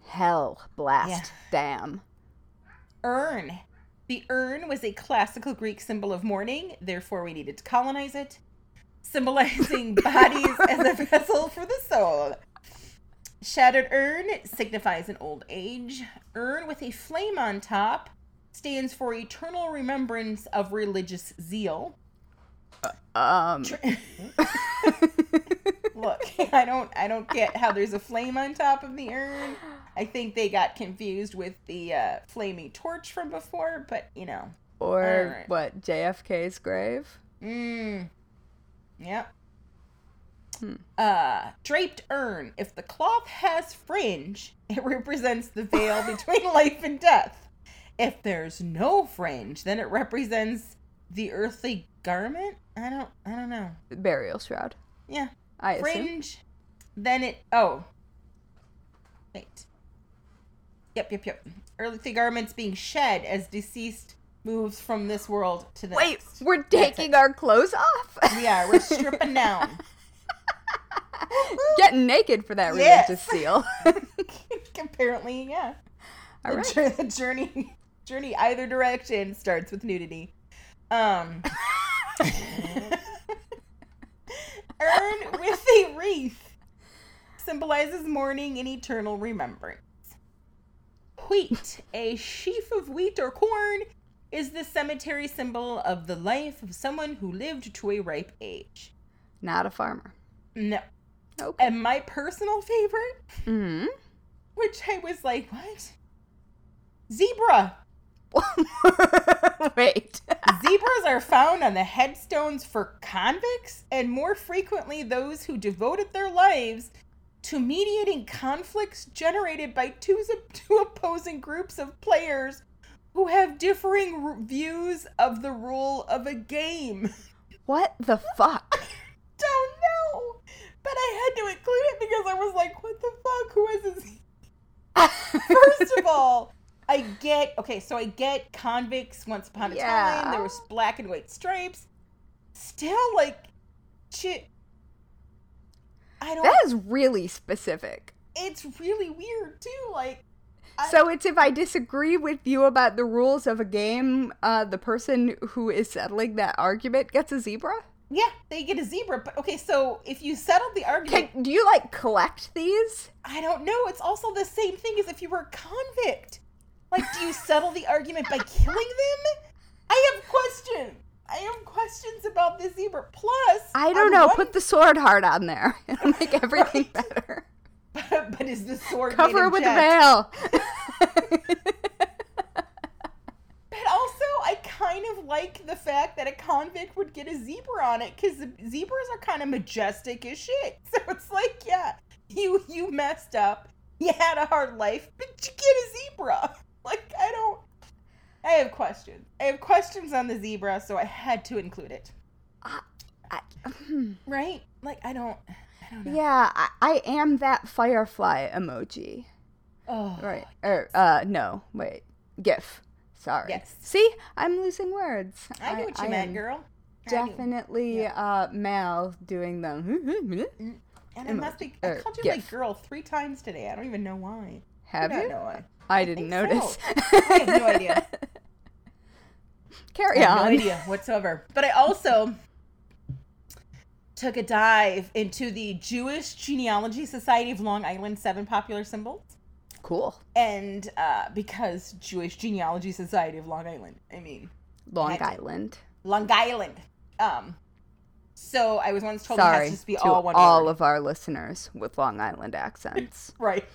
Hell, blast, damn. Urn. The urn was a classical Greek symbol of mourning, therefore we needed to colonize it, symbolizing bodies as a vessel for the soul. Shattered urn signifies an old age. Urn with a flame on top stands for eternal remembrance of religious zeal. Look, I don't get how there's a flame on top of the urn. I think they got confused with the flaming torch from before, but, you know. Or, what, JFK's grave? Yep. Draped urn. If the cloth has fringe, it represents the veil between life and death. If there's no fringe, then it represents the earthly garment? I don't know. Burial shroud. Yeah. I fringe, assume. Then it, oh. Wait. Yep. Earthly garments being shed as deceased moves from this world to the next. Wait, we're taking our clothes off? Yeah, we're stripping down. Getting naked for that religious seal. Apparently, yeah. All right. The journey either direction starts with nudity. Urn with a wreath symbolizes mourning and eternal remembrance. Wheat, a sheaf of wheat or corn, is the cemetery symbol of the life of someone who lived to a ripe age. Not a farmer. No. Okay. And my personal favorite, which I was like, what? Zebra. Wait. Zebras are found on the headstones for convicts and more frequently those who devoted their lives to mediating conflicts generated by two opposing groups of players who have differing views of the rule of a game. What the fuck? Don't know. But I had to include it because I was like, what the fuck? Who is this? First of all, I get convicts once upon a time. There was black and white stripes. Still, like, shit. That is really specific. It's really weird, too. Like, so it's if I disagree with you about the rules of a game, the person who is settling that argument gets a zebra? Yeah, they get a zebra. But, okay, so if you settled the argument... do you, like, collect these? I don't know. It's also the same thing as if you were a convict. Like, do you settle the argument by killing them? I have questions about the zebra. Plus... I don't know. Put the sword heart on there. It'll make everything better. But is the sword cover it with a veil. But also, I kind of like the fact that a convict would get a zebra on it, because zebras are kind of majestic as shit. So it's like, yeah, you messed up. You had a hard life, but you get a zebra. Like, I have questions. I have questions on the zebra, so I had to include it. Right? Like, I don't know. Yeah, I am that firefly emoji. Oh. Right. Or, no, wait. GIF. Sorry. Yes. See? I'm losing words. I know what you meant, girl. Definitely Mal doing them. And it must be, I called you GIF. Like girl 3 times today. I don't even know why. Have you? Know why. I didn't notice. So. I have no idea. Carry on. I have no idea whatsoever. But I also took a dive into the Jewish Genealogy Society of Long Island's 7 popular symbols. Cool. And because Jewish Genealogy Society of Long Island, I mean. Long Island. So I was once told it has to just be all one word. All of our listeners with Long Island accents. Right.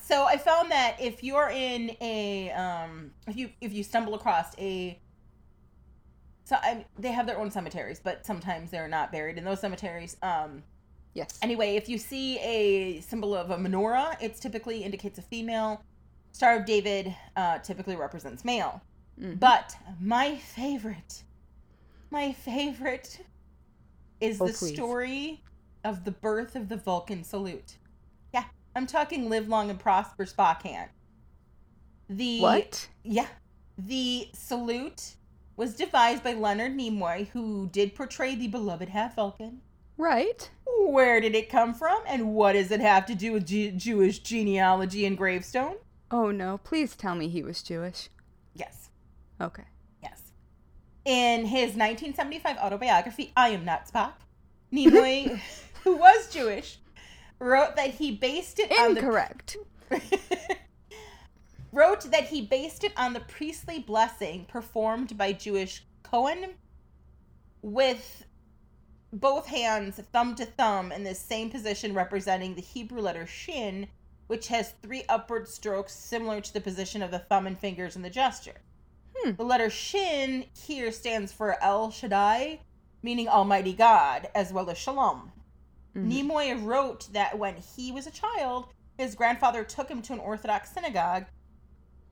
So I found that if you're in a, if you stumble across a, so they have their own cemeteries, but sometimes they're not buried in those cemeteries. Yes. Anyway, if you see a symbol of a menorah, it's typically indicates a female. Star of David typically represents male. Mm-hmm. But my favorite is story of the birth of the Vulcan salute. Yeah. I'm talking live long and prosper Spock hand. The salute was devised by Leonard Nimoy, who did portray the beloved half-falcon. Right. Where did it come from, and what does it have to do with Jewish genealogy and gravestone? Oh, no. Please tell me he was Jewish. Yes. Okay. Yes. In his 1975 autobiography, I Am Not Spock, Nimoy, who was Jewish, wrote that he based it on the priestly blessing performed by Jewish Kohen with both hands thumb to thumb in this same position representing the Hebrew letter shin, which has three upward strokes similar to the position of the thumb and fingers in the gesture. The letter shin here stands for El Shaddai, meaning Almighty God, as well as Shalom. Mm-hmm. Nimoy wrote that when he was a child, his grandfather took him to an Orthodox synagogue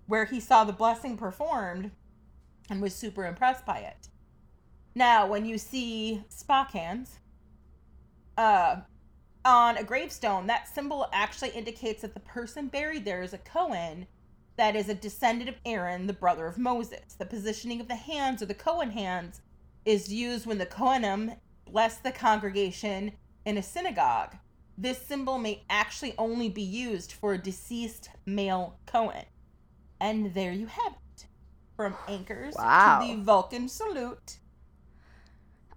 where he saw the blessing performed and was super impressed by it. Now, when you see Spock hands on a gravestone, that symbol actually indicates that the person buried there is a Kohen that is a descendant of Aaron, the brother of Moses. The positioning of the hands, or the Kohen hands, is used when the Kohanim bless the congregation in a synagogue. This symbol may actually only be used for a deceased male Kohen. And there you have it. From anchors to the Vulcan salute.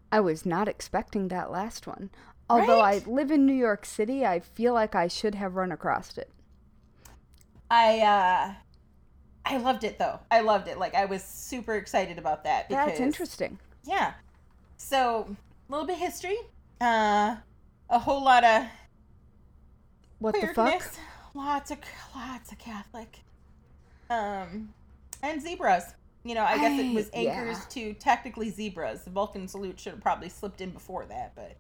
I was not expecting that last one. Although right? I live in New York City, I feel like I should have run across it. I loved it, though. I loved it. Like, I was super excited about that. Because, that's interesting. Yeah. So, a little bit of history. A whole lot of what weirdness. The fuck? Lots of Catholic. And zebras. You know, I guess it was anchors to technically zebras. The Vulcan salute should have probably slipped in before that, but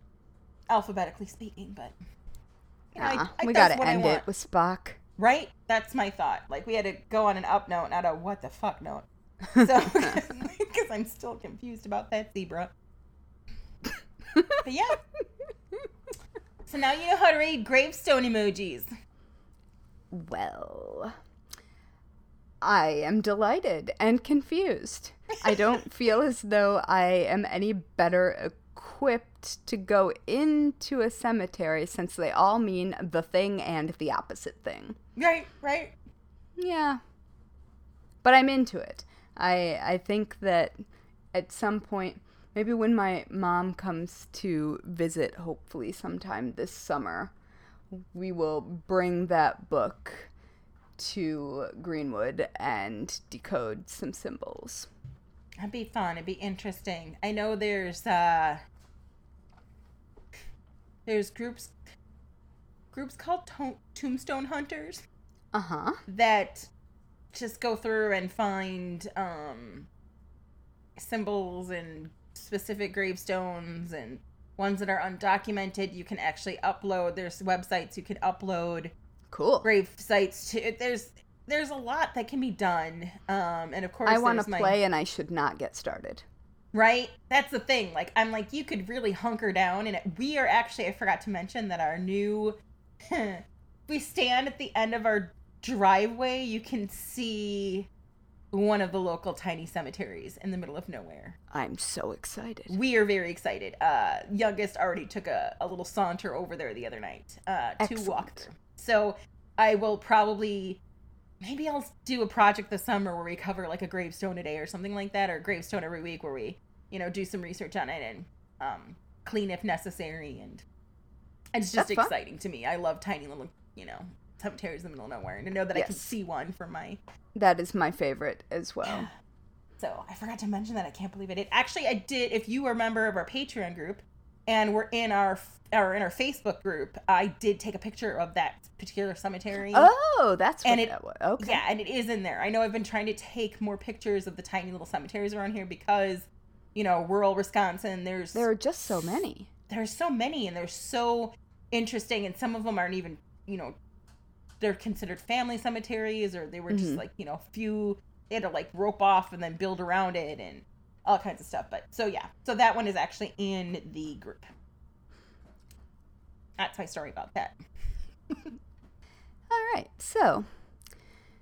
alphabetically speaking, but you know, we gotta end it with Spock. Right? That's my thought. Like, we had to go on an up note, not a what the fuck note. So, because I'm still confused about that zebra. But yeah. So now you know how to read gravestone emojis. Well, I am delighted and confused. I don't feel as though I am any better equipped to go into a cemetery since they all mean the thing and the opposite thing. Right. Yeah. But I'm into it. I think that at some point, maybe when my mom comes to visit, hopefully sometime this summer, we will bring that book to Greenwood and decode some symbols. That'd be fun. It'd be interesting. I know there's groups called Tombstone Hunters. Uh-huh. That just go through and find symbols and specific gravestones and ones that are undocumented. You can actually upload. There's websites you can upload. Cool. Grave sites too. There's a lot that can be done, and of course I want to play, and I should not get started. Right, that's the thing. Like, I'm like, you could really hunker down, and we are actually. I forgot to mention that our new. We stand at the end of our driveway. You can see one of the local tiny cemeteries in the middle of nowhere. I'm so excited. We are very excited. Youngest already took a little saunter over there the other night to walk through. So I will probably, maybe I'll do a project this summer where we cover like a gravestone a day or something like that, or a gravestone every week where we, you know, do some research on it and clean if necessary. And it's just That's exciting fun. To me. I love tiny little, you know, cemeteries in the middle of nowhere. And to know that I can see one from my... That is my favorite as well. So I forgot to mention that. I can't believe I did. Actually, I did. If you are a member of our Patreon group and we're in our Facebook group, I did take a picture of that particular cemetery. Oh, that's what that was. Okay. Yeah, and it is in there. I know I've been trying to take more pictures of the tiny little cemeteries around here because, you know, rural Wisconsin, there are just so many. There's so many, and they're so interesting, and some of them aren't even, you know, they're considered family cemeteries, or they were just like, you know, few, they had to like rope off and then build around it and all kinds of stuff. But so yeah, so that one is actually in the group. That's my story about that. All right. So,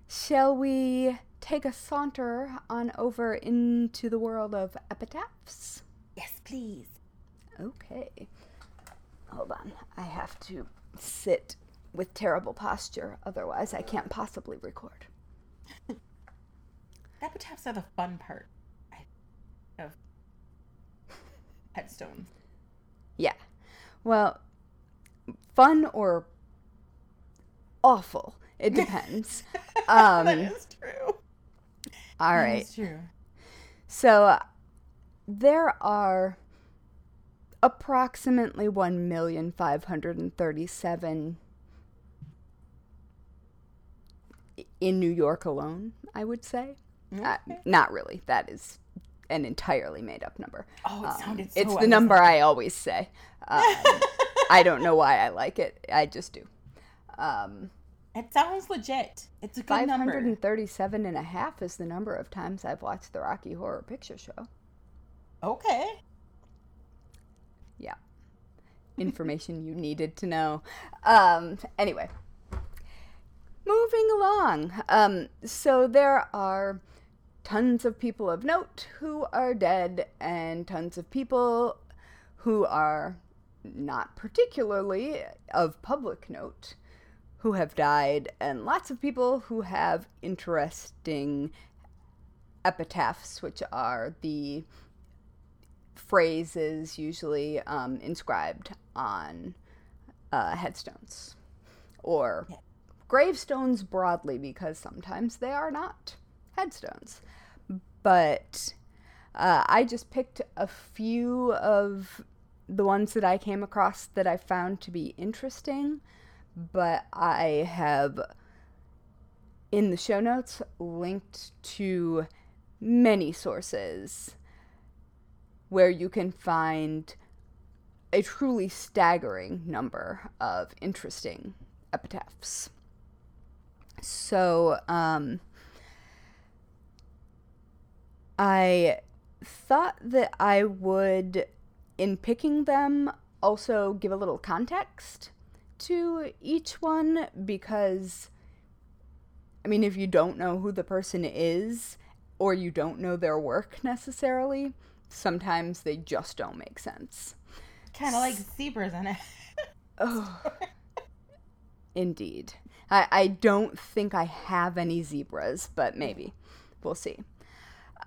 shall we take a saunter on over into the world of epitaphs? Yes, please. Okay. Hold on. I have to sit with terrible posture, otherwise I can't possibly record. Epitaphs are the fun part of headstones. Yeah. Well, fun or awful. It depends. That is true. All right. That is true. So there are approximately 1,537,000 in New York alone, I would say. Okay. Not really. That is an entirely made-up number. Oh, it sounded so. It's the number I always say. I don't know why I like it. I just do. It sounds legit. It's a good number. 537 and a half is the number of times I've watched the Rocky Horror Picture Show. Okay. Yeah. Information you needed to know. Anyway. Moving along. So there are tons of people of note who are dead and tons of people who are not particularly of public note who have died, and lots of people who have interesting epitaphs, which are the phrases usually inscribed on headstones or gravestones broadly, because sometimes they are not headstones. But I just picked a few of the ones that I came across that I found to be interesting, but I have, in the show notes, linked to many sources where you can find a truly staggering number of interesting epitaphs. So, I thought that I would, in picking them, also give a little context to each one, because, I mean, if you don't know who the person is, or you don't know their work necessarily, sometimes they just don't make sense. Kind of like zebras in it. Oh, indeed. I don't think I have any zebras, but maybe. We'll see.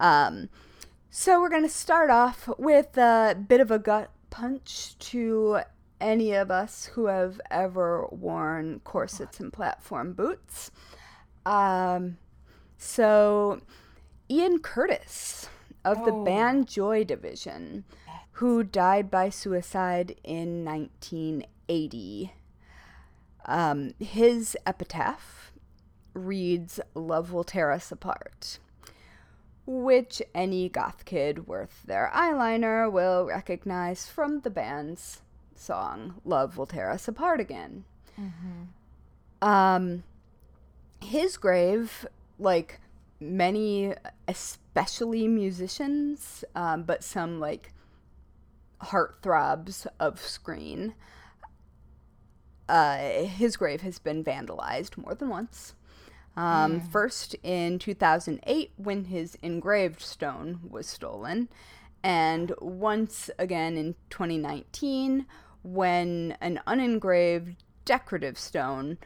So we're going to start off with a bit of a gut punch to any of us who have ever worn corsets and platform boots. So Ian Curtis of the band Joy Division, who died by suicide in 1980. His epitaph reads, "Love will tear us apart," which any goth kid worth their eyeliner will recognize from the band's song, "Love Will Tear Us Apart Again." Mm-hmm. His grave, like many, especially musicians, but some like heartthrobs of screen, his grave has been vandalized more than once. First in 2008 when his engraved stone was stolen, and once again in 2019 when an unengraved decorative stone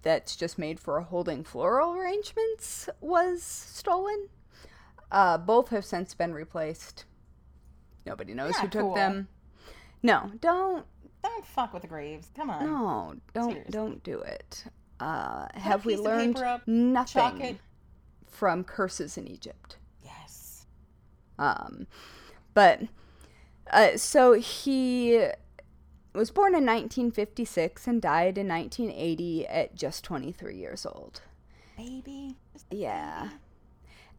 that's just made for holding floral arrangements was stolen. Both have since been replaced. Nobody knows who took them. No, don't fuck with the graves. Come on. No, don't do it. Have we learned nothing from curses in Egypt? Yes. So he was born in 1956 and died in 1980 at just 23 years old. Baby. Yeah.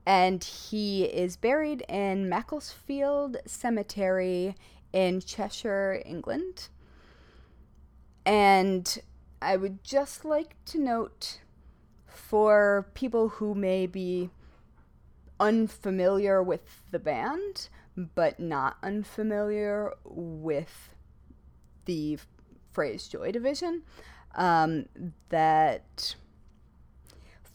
And he is buried in Macclesfield Cemetery in Cheshire, England. And I would just like to note, for people who may be unfamiliar with the band, but not unfamiliar with the phrase Joy Division, that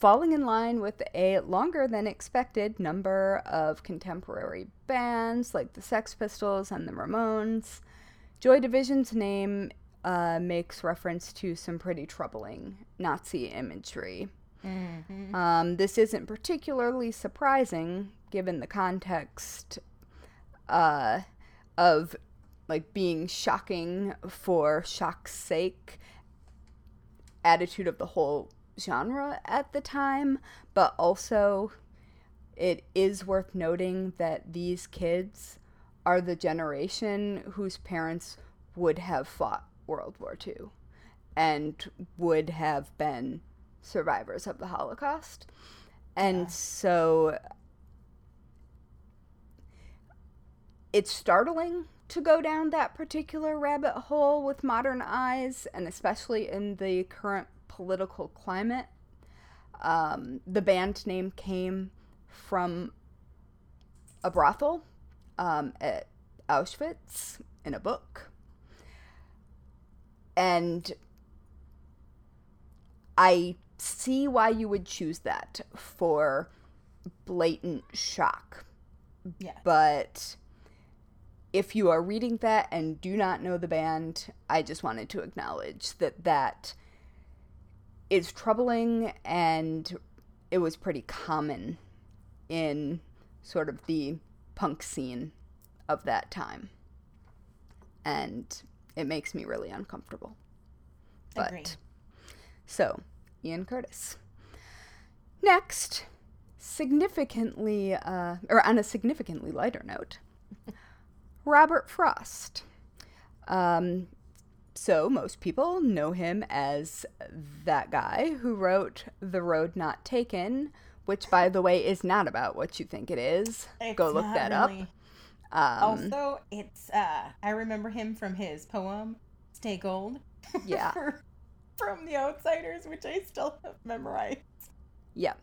falling in line with a longer than expected number of contemporary bands like the Sex Pistols and the Ramones. Joy Division's name makes reference to some pretty troubling Nazi imagery. Mm-hmm. This isn't particularly surprising given the context of like being shocking for shock's sake attitude of the whole genre at the time, but also it is worth noting that these kids are the generation whose parents would have fought World War II and would have been survivors of the Holocaust. And so it's startling to go down that particular rabbit hole with modern eyes, and especially in the current political climate. The band name came from a brothel at Auschwitz in a book. And I see why you would choose that for blatant shock. Yeah. But if you are reading that and do not know the band, I just wanted to acknowledge that that is troubling, and it was pretty common in sort of the punk scene of that time. And it makes me really uncomfortable. But agreed. So, Ian Curtis. Next, on a significantly lighter note, Robert Frost. So most people know him as that guy who wrote The Road Not Taken, which, by the way, is not about what you think it is. It's go look that really up. Also, it's I remember him from his poem, Stay Gold. Yeah. From The Outsiders, which I still have memorized. Yeah.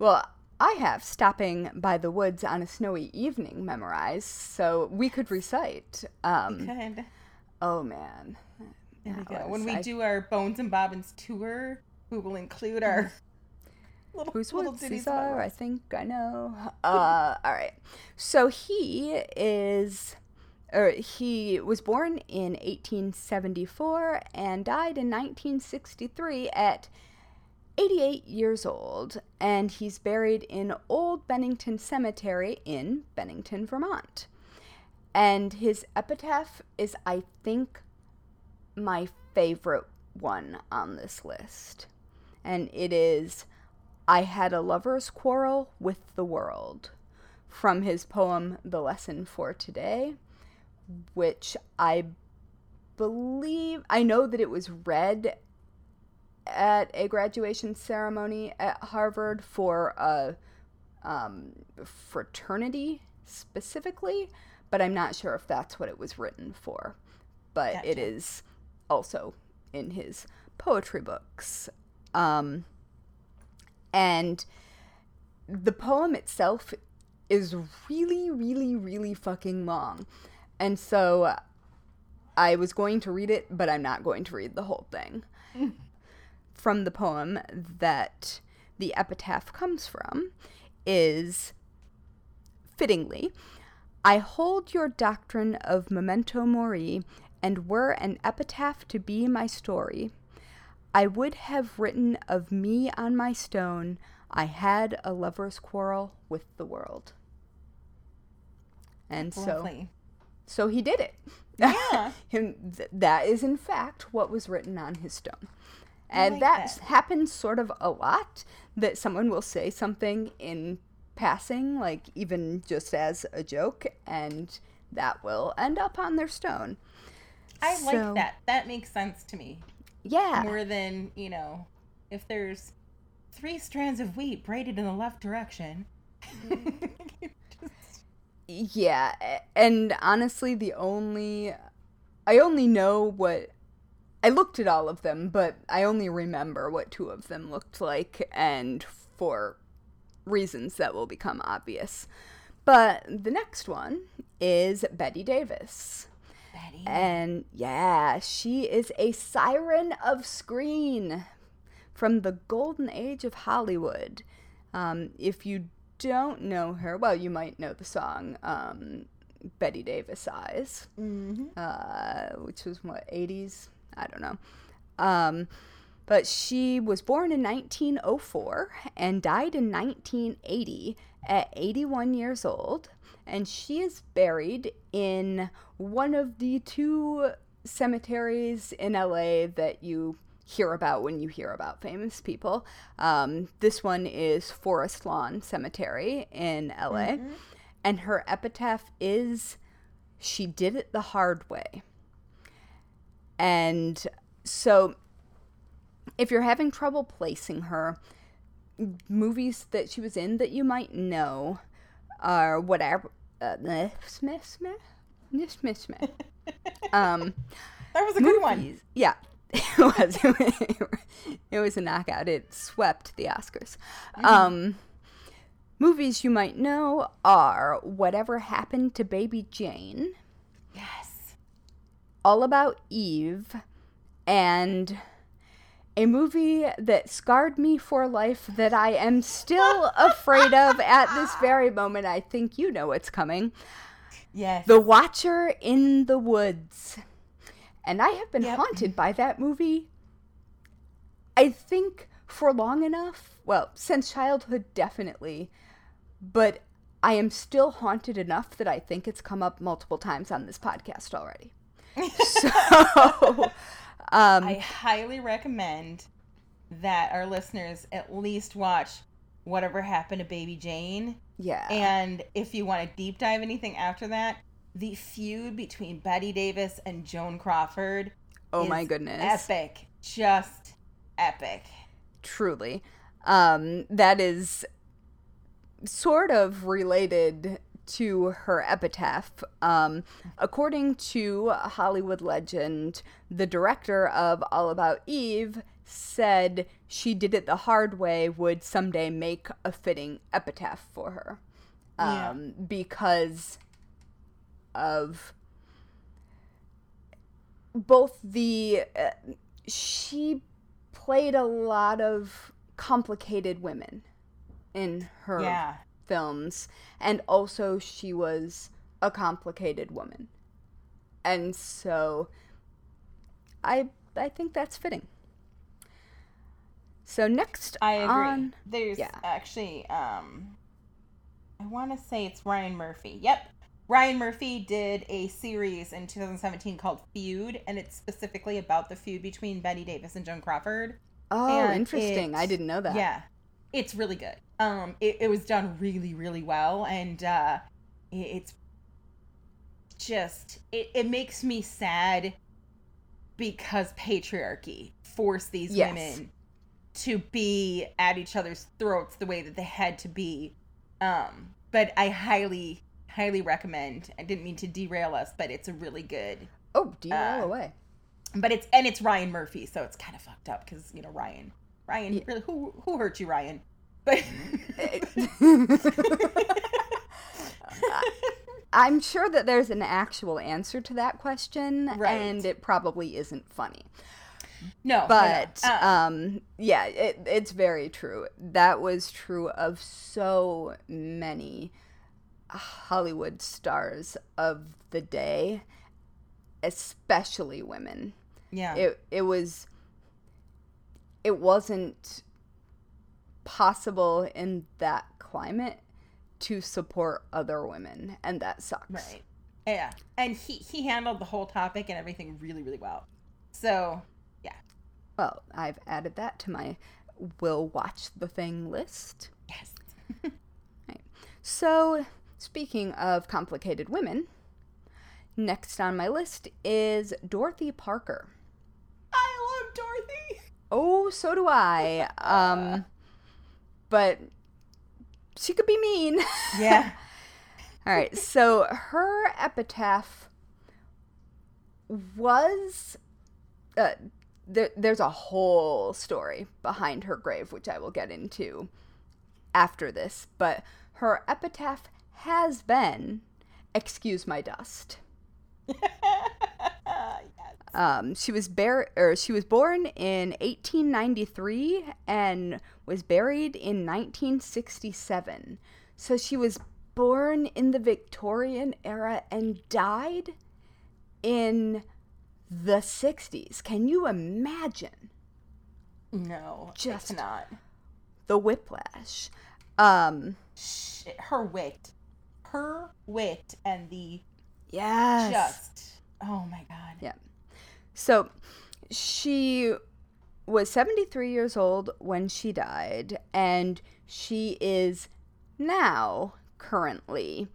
Well, I have Stopping by the Woods on a Snowy Evening memorized, so we could recite. We could. Oh, man. There we go. When we do our Bones and Bobbins tour, we will include our little ditties. I think I know. All right. So he was born in 1874 and died in 1963 at 88 years old. And he's buried in Old Bennington Cemetery in Bennington, Vermont. And his epitaph is, I think, my favorite one on this list. And it is, I had a lover's quarrel with the world, from his poem, The Lesson for Today, which I know that it was read at a graduation ceremony at Harvard for a fraternity specifically, but I'm not sure if that's what it was written for. But gotcha. It is also in his poetry books. And the poem itself is really, really, really fucking long. And so I was going to read it, but I'm not going to read the whole thing. From the poem that the epitaph comes from is, fittingly, I hold your doctrine of memento mori, and were an epitaph to be my story, I would have written of me on my stone, I had a lover's quarrel with the world. And lovely. So he did it. Yeah. That is, in fact, what was written on his stone. And like that happens sort of a lot, that someone will say something in passing, like even just as a joke, and that will end up on their stone. I like that. That makes sense to me. Yeah. More than, if there's 3 strands of wheat braided in the left direction. Yeah. And honestly, I only know what, I looked at all of them, but I only remember what 2 of them looked like, and for reasons that will become obvious. But the next one is Betty Davis. Betty. And yeah, she is a siren of screen, from the golden age of Hollywood. If you don't know her, well, you might know the song Betty Davis Eyes, which was what, 80s? I don't know. But she was born in 1904 and died in 1980 at 81 years old. And she is buried in one of the two cemeteries in LA that you hear about when you hear about famous people. This one is Forest Lawn Cemetery in LA. Mm-hmm. And her epitaph is, "She did it the hard way." And so if you're having trouble placing her, movies that she was in that you might know are whatever. That was a good one. Yeah, it was. It was a knockout. It swept the Oscars. Mm-hmm. Movies you might know are Whatever Happened to Baby Jane. Yes. All About Eve. And a movie that scarred me for life that I am still afraid of at this very moment. I think you know what's coming. Yes. The Watcher in the Woods. And I have been haunted by that movie, I think, for long enough. Well, since childhood, definitely. But I am still haunted enough that I think it's come up multiple times on this podcast already. So I highly recommend that our listeners at least watch Whatever Happened to Baby Jane. Yeah. And if you want to deep dive anything after that, the feud between Betty Davis and Joan Crawford. Oh, my goodness. Epic. Just epic. Truly. That is sort of related to her epitaph. According to Hollywood legend, the director of All About Eve said "She did it the hard way" would someday make a fitting epitaph for her. Because of both the she played a lot of complicated women in her films, and also she was a complicated woman, and so I think that's fitting. So next, I agree. There's actually I want to say it's Ryan Murphy. Yep. Ryan Murphy did a series in 2017 called Feud, and it's specifically about the feud between Betty Davis and Joan Crawford. Oh, and interesting. I didn't know that. Yeah. It's really good. It was done really, really well, and it's just, it makes me sad because patriarchy forced these women to be at each other's throats the way that they had to be. But I highly recommend. I didn't mean to derail us, but it's a really good. Oh, derail away. But it's Ryan Murphy, so it's kind of fucked up because you know Ryan really, who hurt you, Ryan? But I'm sure that there's an actual answer to that question, and it probably isn't funny. No, but it's very true. That was true of so many Hollywood stars of the day, especially women. Yeah. It wasn't possible in that climate to support other women, and that sucks. Right. Yeah. And he handled the whole topic and everything really, really well. So, yeah. Well, I've added that to my will watch the thing list. Yes. Right. So, speaking of complicated women, next on my list is Dorothy Parker. I love Dorothy. Oh, so do I. But she could be mean. Yeah. All right. So her epitaph was there's a whole story behind her grave, which I will get into after this. But her epitaph has been, "Excuse my dust." Yes. She was born in 1893 and was buried in 1967. So she was born in the Victorian era and died in the 60s. Can you imagine? No, just it's not. The whiplash. Her wit and the... Yes. Just... Oh, my God. Yeah. So she was 73 years old when she died, and she is now currently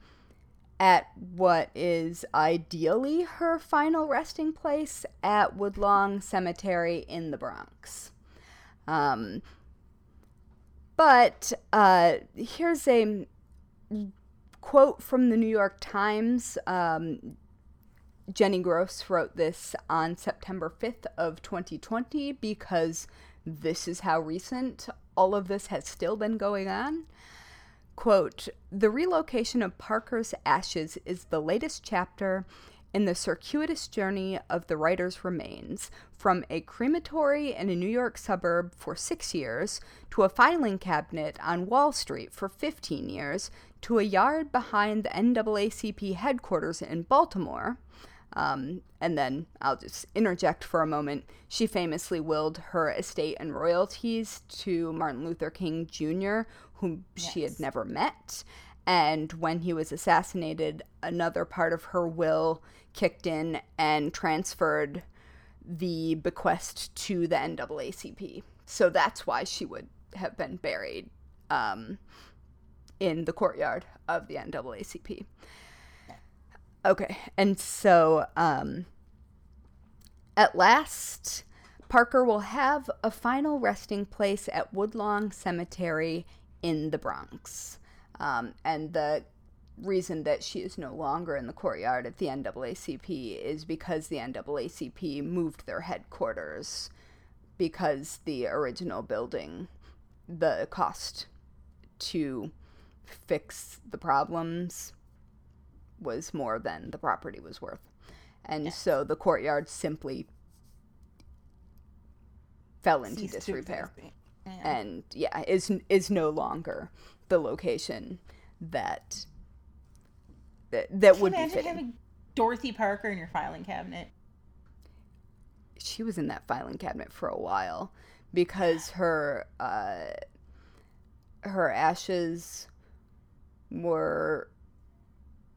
at what is ideally her final resting place at Woodlawn Cemetery in the Bronx. But here's a quote from the New York Times. Jenny Gross wrote this on September 5th of 2020 because this is how recent all of this has still been going on. Quote, "The relocation of Parker's ashes is the latest chapter in the circuitous journey of the writer's remains, from a crematory in a New York suburb for 6 years, to a filing cabinet on Wall Street for 15 years, to a yard behind the NAACP headquarters in Baltimore." And then I'll just interject for a moment. She famously willed her estate and royalties to Martin Luther King Jr., whom she had never met. And when he was assassinated, another part of her will kicked in and transferred the bequest to the NAACP. So that's why she would have been buried in the courtyard of the NAACP. Okay, and so at last, Parker will have a final resting place at Woodlawn Cemetery in the Bronx. And the reason that she is no longer in the courtyard at the NAACP is because the NAACP moved their headquarters because the original building, the cost to fix the problems was more than the property was worth. And so the courtyard simply fell into disrepair. And is no longer the location that would be fitting. Can you imagine having Dorothy Parker in your filing cabinet? She was in that filing cabinet for a while because her ashes were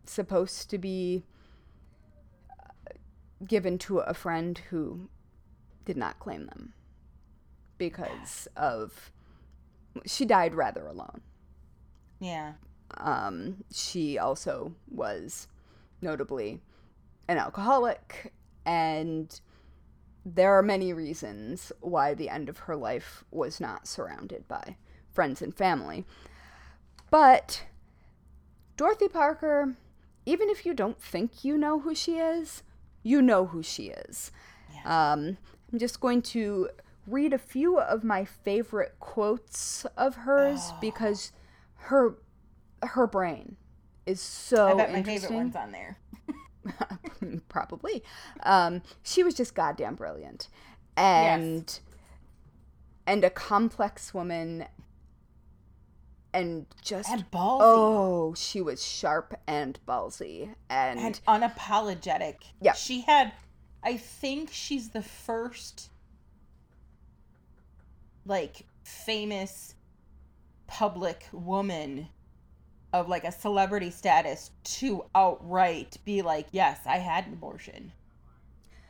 supposed to be given to a friend who did not claim them because of she died rather alone. Yeah. She also was notably an alcoholic, and there are many reasons why the end of her life was not surrounded by friends and family. But Dorothy Parker, even if you don't think you know who she is, you know who she is. Yeah. I'm just going to read a few of my favorite quotes of hers because her brain is so interesting. I bet my favorite one's on there. Probably. She was just goddamn brilliant. And a complex woman. And just... And ballsy. Oh, she was sharp and ballsy. And unapologetic. Yeah. She had... I think she's the first, like, famous public woman of, like, a celebrity status to outright be like, yes, I had an abortion.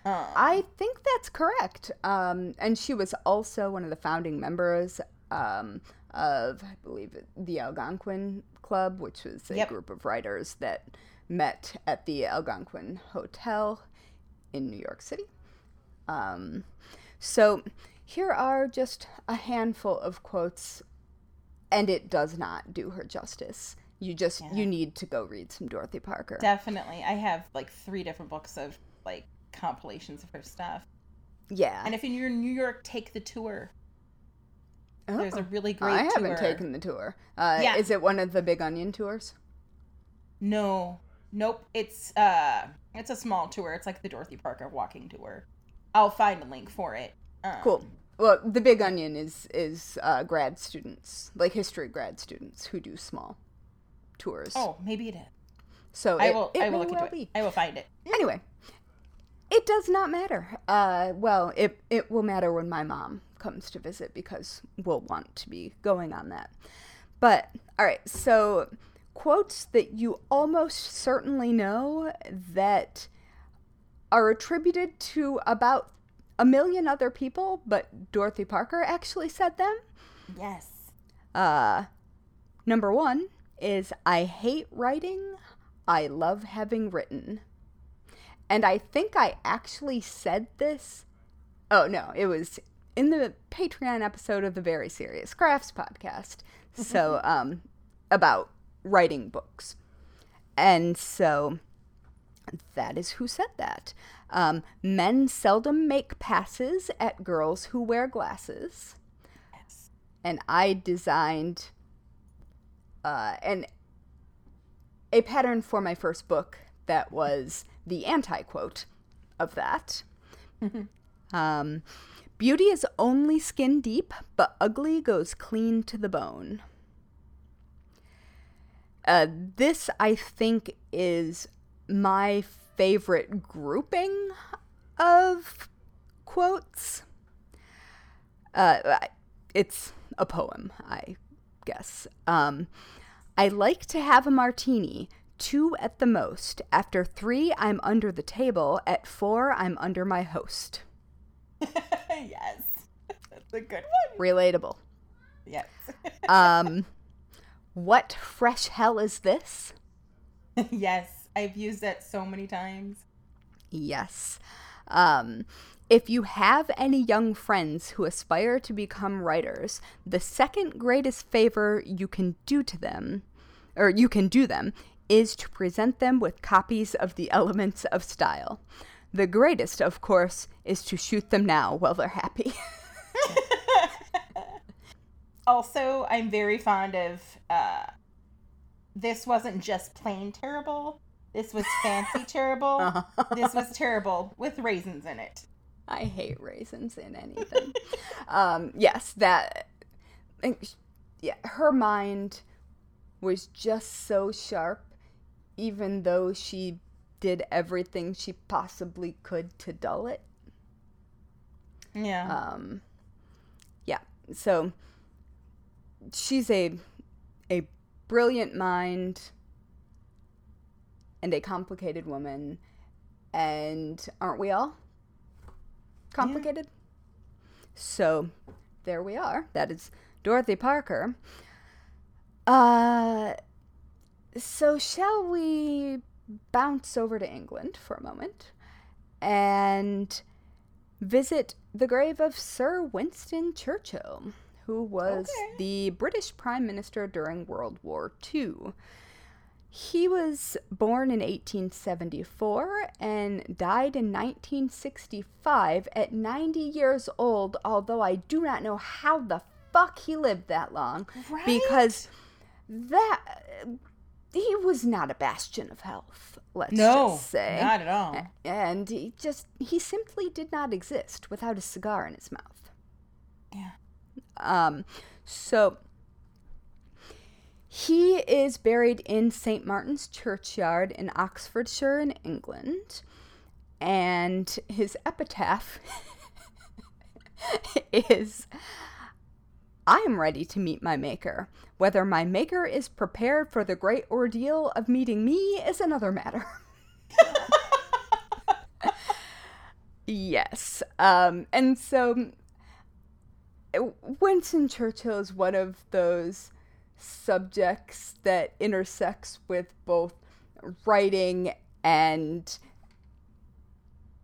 I think that's correct. And she was also one of the founding members of, I believe, the Algonquin Club, which was a group of writers that met at the Algonquin Hotel in New York City. So here are just a handful of quotes, and it does not do her justice. You need to go read some Dorothy Parker. Definitely. I have, like, 3 different books of, like, compilations of her stuff. Yeah. And if you're in New York, take the tour. Oh, there's a really great tour. I haven't taken the tour. Is it one of the Big Onion tours? No. Nope. It's a small tour. It's like the Dorothy Parker walking tour. I'll find a link for it. Cool. Well, the Big Onion is grad students, like history grad students who do small tours. Oh, maybe it is. So I will look into it. I will find it. Anyway, it does not matter. Well, it will matter when my mom comes to visit because we'll want to be going on that. But, all right, so quotes that you almost certainly know that are attributed to about 1 million other people, but Dorothy Parker actually said them. Yes. Number one is, I hate writing, I love having written. And I think I actually said this. Oh, no, it was in the Patreon episode of the Very Serious Crafts Podcast. So, about writing books. And so that is who said that. Men seldom make passes at girls who wear glasses. Yes. And I designed a pattern for my first book that was the anti-quote of that. Mm-hmm. Beauty is only skin deep, but ugly goes clean to the bone. This, I think, is my favorite grouping of quotes. It's a poem, I guess. I like to have a martini, 2 at the most. After 3, I'm under the table. At 4, I'm under my host. Yes. That's a good one. Relatable. Yes. What fresh hell is this? Yes. I've used that so many times. Yes. If you have any young friends who aspire to become writers, the second greatest favor you can do to them, or you can do them, is to present them with copies of the elements of style. The greatest, of course, is to shoot them now while they're happy. Also, I'm very fond of, this wasn't just plain terrible. This was fancy terrible. Uh-huh. This was terrible with raisins in it. I hate raisins in anything. Yes, that... Yeah, her mind was just so sharp, even though she did everything she possibly could to dull it. Yeah. Yeah, so... She's a brilliant mind and a complicated woman, and aren't we all complicated? Yeah. So there we are. That is Dorothy Parker. So shall we bounce over to England for a moment and visit the grave of Sir Winston Churchill, who was the British Prime Minister during World War II. He was born in 1874 and died in 1965 at 90 years old, although I do not know how the fuck he lived that long. Right? Because he was not a bastion of health, just say. No, not at all. And he simply did not exist without a cigar in his mouth. Yeah. So he is buried in St. Martin's Churchyard in Oxfordshire in England, and his epitaph is, I am ready to meet my maker. Whether my maker is prepared for the great ordeal of meeting me is another matter. Yes. And so... Winston Churchill is one of those subjects that intersects with both writing and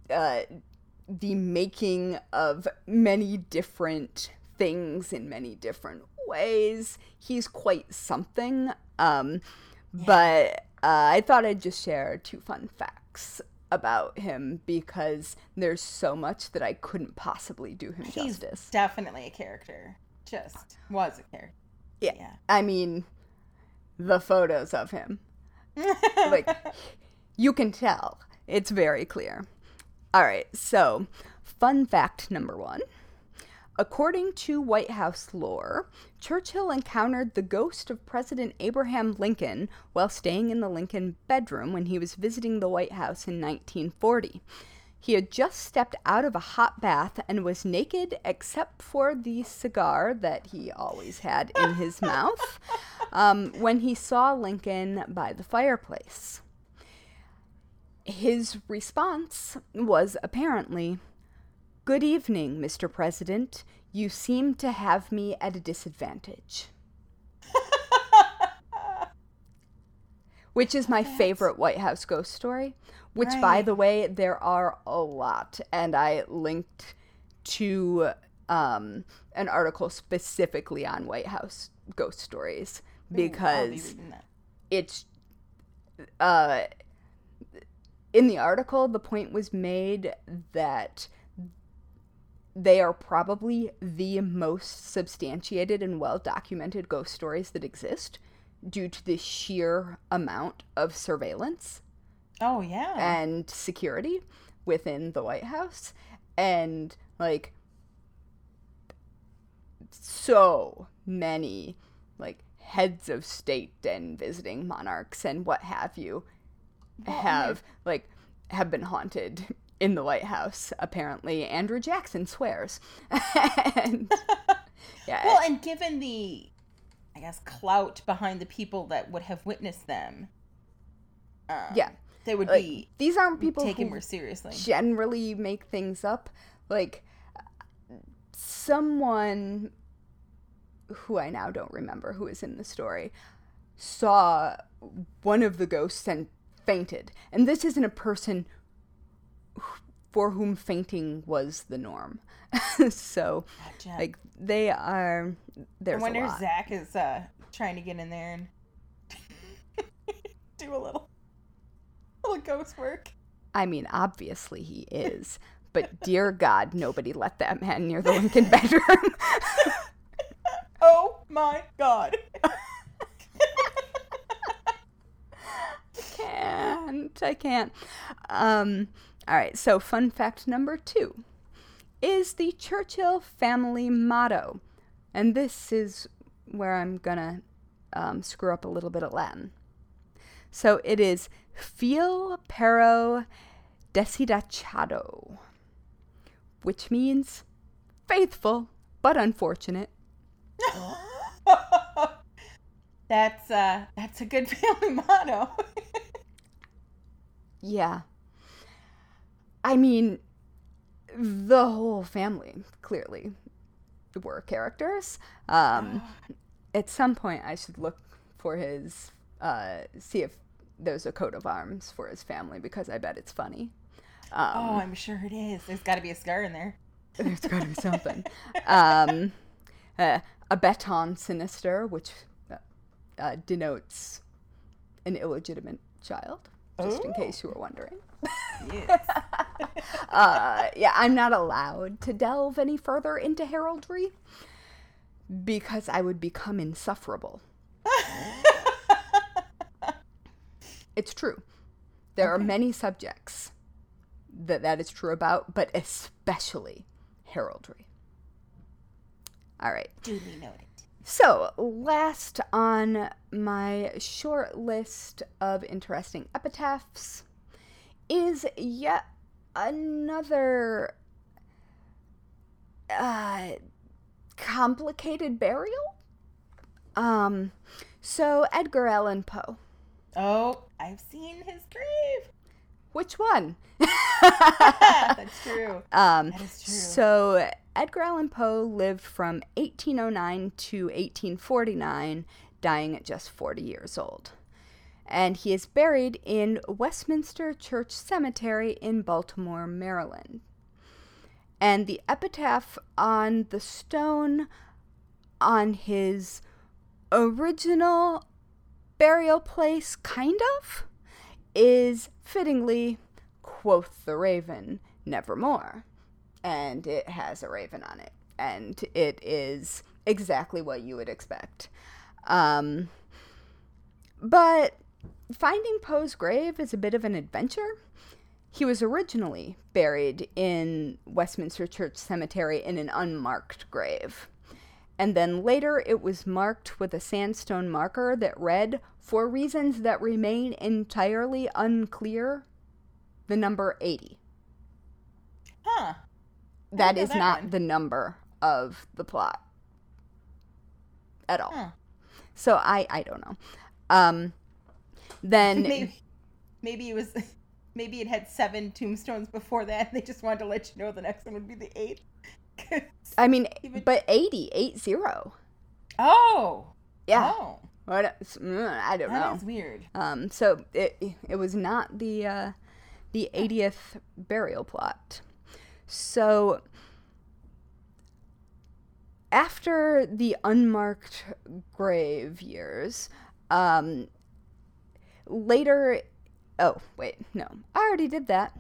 the making of many different things in many different ways. He's quite something, but I thought I'd just share 2 fun facts about him because there's so much that I couldn't possibly do him justice. He's definitely a character. Just was a character. Yeah. Yeah. I mean, the photos of him. Like, you can tell. It's very clear. All right, so fun fact number one. According to White House lore, Churchill encountered the ghost of President Abraham Lincoln while staying in the Lincoln bedroom when he was visiting the White House in 1940. He had just stepped out of a hot bath and was naked except for the cigar that he always had in his mouth when he saw Lincoln by the fireplace. His response was apparently, "Good evening, Mr. President. You seem to have me at a disadvantage." Which is my favorite White House ghost story, which, right, by the way, there are a lot. And I linked to an article specifically on White House ghost stories because it's... in the article, the point was made that they are probably the most substantiated and well-documented ghost stories that exist, due to the sheer amount of surveillance. Oh, yeah. And security within the White House. And, like, so many, like, heads of state and visiting monarchs and what have you have been haunted in the White House, apparently. Andrew Jackson swears. And, yeah. Well, and given the... I guess clout behind the people that would have witnessed them. Yeah, they would be. These aren't people taken more seriously. Generally, make things up. Like someone who I now don't remember who is in the story saw one of the ghosts and fainted. And this isn't a person for whom fainting was the norm. So, gotcha. Like, they are... There's a lot. I wonder if Zach is trying to get in there and do a little ghost work. I mean, obviously he is. But dear God, nobody let that man near the Lincoln bedroom. Oh my God. I can't. All right, so fun fact number two is the Churchill family motto. And this is where I'm going to screw up a little bit of Latin. So it is fil pero desdichado, which means faithful but unfortunate. That's a good family motto. Yeah. I mean, the whole family, clearly, were characters. At some point, I should look for his, see if there's a coat of arms for his family, because I bet it's funny. I'm sure it is. There's got to be a scar in there. There's got to be something. A baton sinister, which denotes an illegitimate child, just in case you were wondering. Yes. Yeah, I'm not allowed to delve any further into heraldry because I would become insufferable. It's true. There are many subjects that is true about, but especially heraldry. All right. Duly noted. So, last on my short list of interesting epitaphs is yet another complicated burial. So Edgar Allan Poe. Oh, I've seen his grave. Which one? That's true. That is true. So Edgar Allan Poe lived from 1809 to 1849, dying at just 40 years old. And he is buried in Westminster Church Cemetery in Baltimore, Maryland. And the epitaph on the stone on his original burial place, kind of, is fittingly, "Quoth the raven, nevermore." And it has a raven on it. And it is exactly what you would expect. But... finding Poe's grave is a bit of an adventure. He was originally buried in Westminster Church Cemetery in an unmarked grave. And then later it was marked with a sandstone marker that read, for reasons that remain entirely unclear, the number 80. Huh. That is not the number of the plot at all. Huh. So I don't know. Then maybe it was... Maybe it had 7 tombstones before that. They just wanted to let you know the next one would be the 8th. I mean, but 80, 8-0. Oh. Yeah. Oh. I don't know. That is weird. So it was not the 80th burial plot. So after the unmarked grave years, later... Oh, wait, no. I already did that.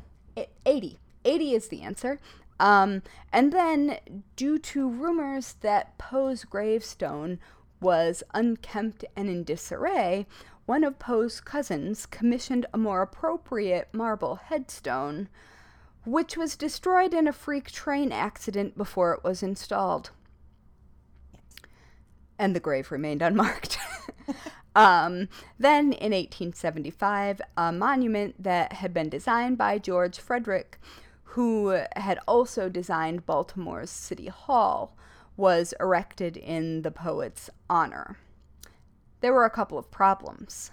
80. 80 is the answer. And then, due to rumors that Poe's gravestone was unkempt and in disarray, one of Poe's cousins commissioned a more appropriate marble headstone, which was destroyed in a freak train accident before it was installed. And the grave remained unmarked. Then, in 1875, a monument that had been designed by George Frederick, who had also designed Baltimore's City Hall, was erected in the poet's honor. There were a couple of problems.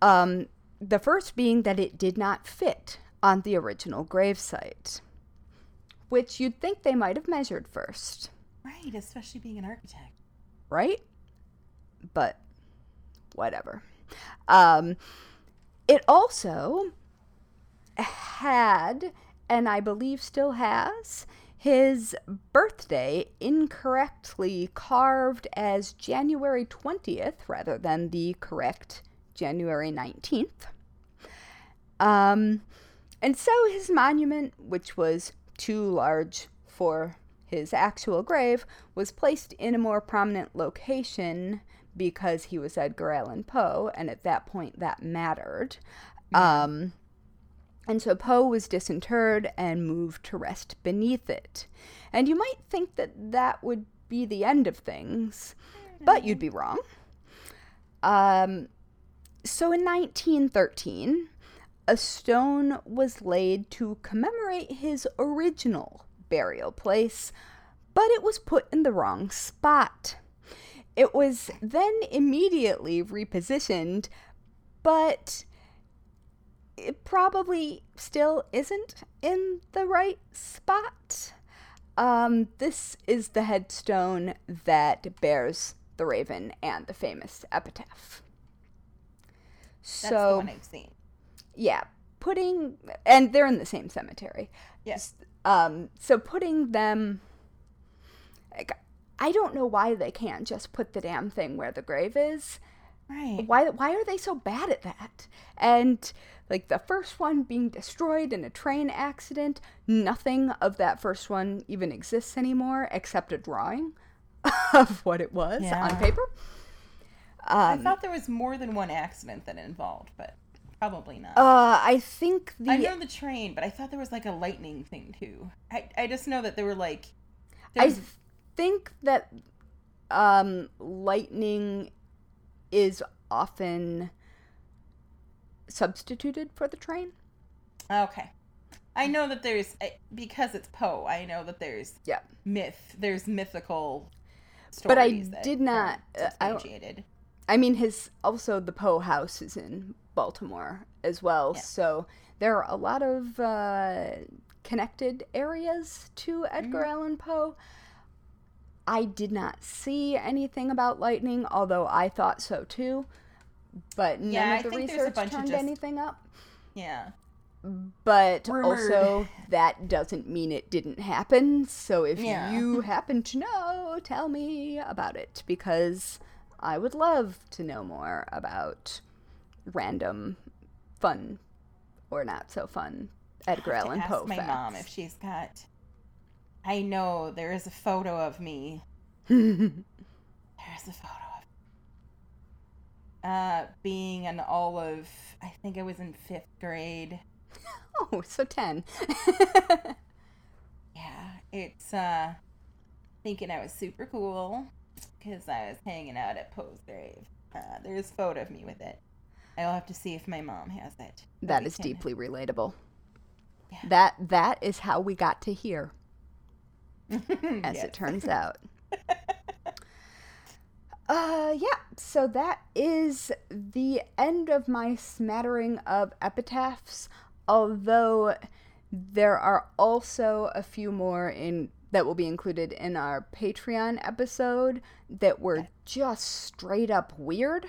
The first being that it did not fit on the original gravesite, which you'd think they might have measured first. Right, especially being an architect. Right? But whatever. It also had, and I believe still has, his birthday incorrectly carved as January 20th rather than the correct January 19th. And so his monument, which was too large for his actual grave, was placed in a more prominent location because he was Edgar Allan Poe, and at that point that mattered. And so Poe was disinterred and moved to rest beneath it. And you might think that that would be the end of things, but you'd be wrong. So in 1913, a stone was laid to commemorate his original burial place, but it was put in the wrong spot. It was then immediately repositioned, but it probably still isn't in the right spot. This is the headstone that bears the raven and the famous epitaph. That's the one I've seen. Yeah, and they're in the same cemetery. Yes. So putting them, like, I don't know why they can't just put the damn thing where the grave is. Right. Why are they so bad at that? And, like, the first one being destroyed in a train accident, nothing of that first one even exists anymore except a drawing of what it was on paper. I thought there was more than one accident that involved, but... Probably not. I know the train, but I thought there was like a lightning thing too. I just know that there were like... I think that lightning is often substituted for the train. Okay. I know that there's, because it's Poe, I know that there's myth. There's mythical stories. But I did not... I mean, also the Poe house is in Baltimore as well, so there are a lot of connected areas to Edgar Allan Poe. I did not see anything about lightning, although I thought so too, but none of the research turned anything up. Yeah. But also, that doesn't mean it didn't happen, so if you happen to know, tell me about it, because... I would love to know more about random, fun, or not so fun Edgar Allan Poe facts. I have to ask my mom if she's got... I know there is a photo of me. Being an olive. I think I was in 5th grade. Oh, so 10. Yeah, it's thinking I was super cool because I was hanging out at Poe's grave. There's a photo of me with it. I'll have to see if my mom has it. That is deeply relatable. Yeah. That is how we got to here, as it turns out. Yeah, so that is the end of my smattering of epitaphs, although there are also a few more in that will be included in our Patreon episode that were just straight up weird.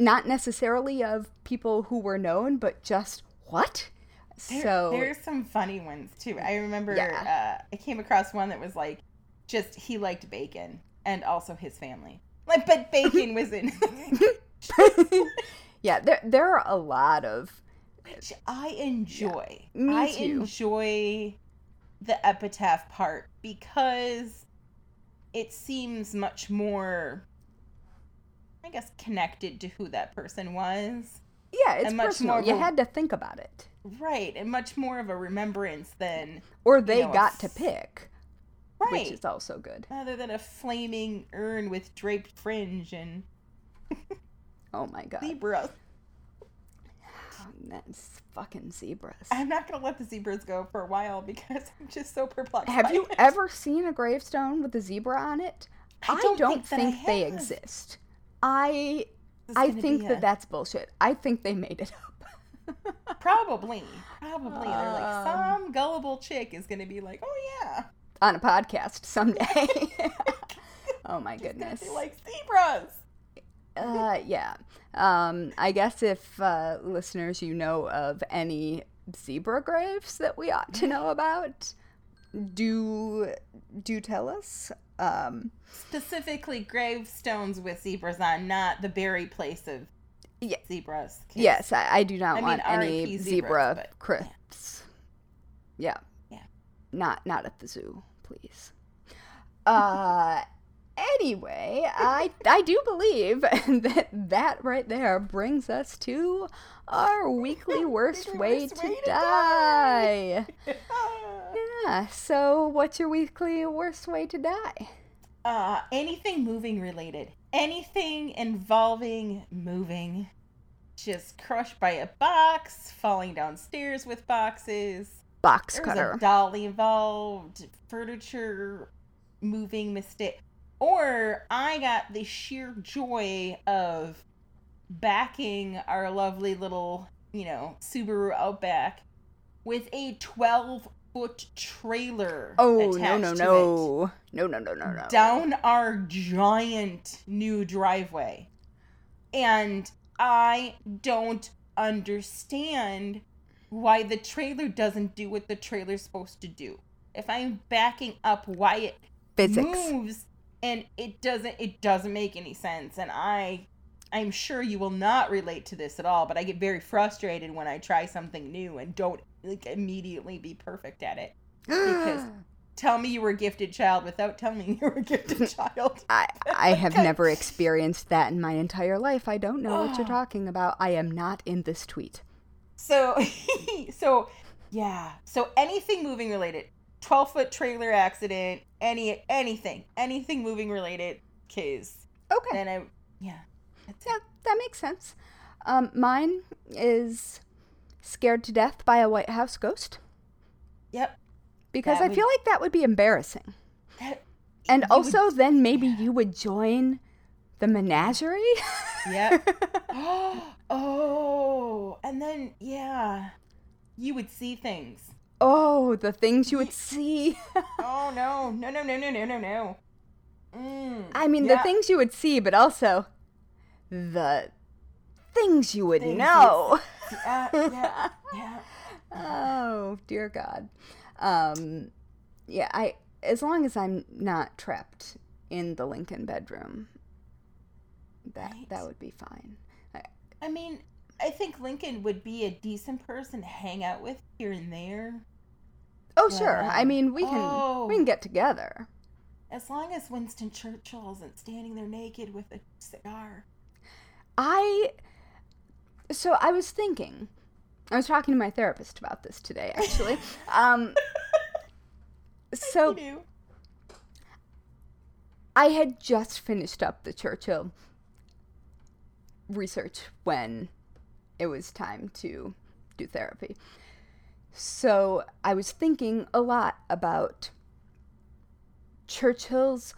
Not necessarily of people who were known, but just what? There's some funny ones, too. I remember I came across one that was like, just he liked bacon. And also his family. Like, but bacon was in. Yeah, there are a lot of. Which I enjoy. Yeah, me too. I enjoy the epitaph part because it seems much more, I guess, connected to who that person was. Yeah, it's much more. You had to think about it. Right, and much more of a remembrance than. Or they got to pick. Right. Which is also good. Rather than a flaming urn with draped fringe and... Oh my god. Zebras. That's fucking zebras. I'm not going to let the zebras go for a while because I'm just so perplexed. Have you ever seen a gravestone with a zebra on it? I don't think they exist. I think that's bullshit. I think they made it up. Probably. They're like, some gullible chick is going to be like, oh yeah. On a podcast someday. Oh my goodness. They like zebras. Yeah. I guess if listeners, you know of any zebra graves that we ought to know about, do tell us. Specifically gravestones with zebras on, not the berry place of zebras. Kids. Yes, I do not want any zebra crypts. Yeah. Not at the zoo, please. Anyway, I do believe that right there brings us to our weekly worst way to die. Yeah, so what's your weekly worst way to die? Anything moving related. Anything involving moving. Just crushed by a box, falling downstairs with boxes. Box cutter. There was a dolly involved, furniture moving mistake. Or I got the sheer joy of backing our lovely little, Subaru Outback with a 12-foot trailer. Oh, no. No. Down our giant new driveway. And I don't understand why the trailer doesn't do what the trailer's supposed to do. If I'm backing up, why it moves, and it doesn't make any sense. And I'm sure you will not relate to this at all, but I get very frustrated when I try something new and don't immediately be perfect at it. Because tell me you were a gifted child without telling me you were a gifted child. I have never experienced that in my entire life. I don't know what you're talking about. I am not in this tweet. So anything moving related, 12-foot trailer accident, anything moving related case. Okay. Then that makes sense. Mine is scared to death by a White House ghost. Yep. Because I feel like that would be embarrassing. And also then maybe you would join the menagerie. Yep. Oh, and then, you would see things. Oh, the things you would see. Oh, no. The things you would see, but also the things you would know. Yeah. Oh, dear God. As long as I'm not trapped in the Lincoln bedroom, that would be fine. I think Lincoln would be a decent person to hang out with here and there. Oh, but, sure. We can get together. As long as Winston Churchill isn't standing there naked with a cigar. So I was thinking I was talking to my therapist about this today, actually. So I had just finished up the Churchill research when it was time to do therapy. So I was thinking a lot about Churchill's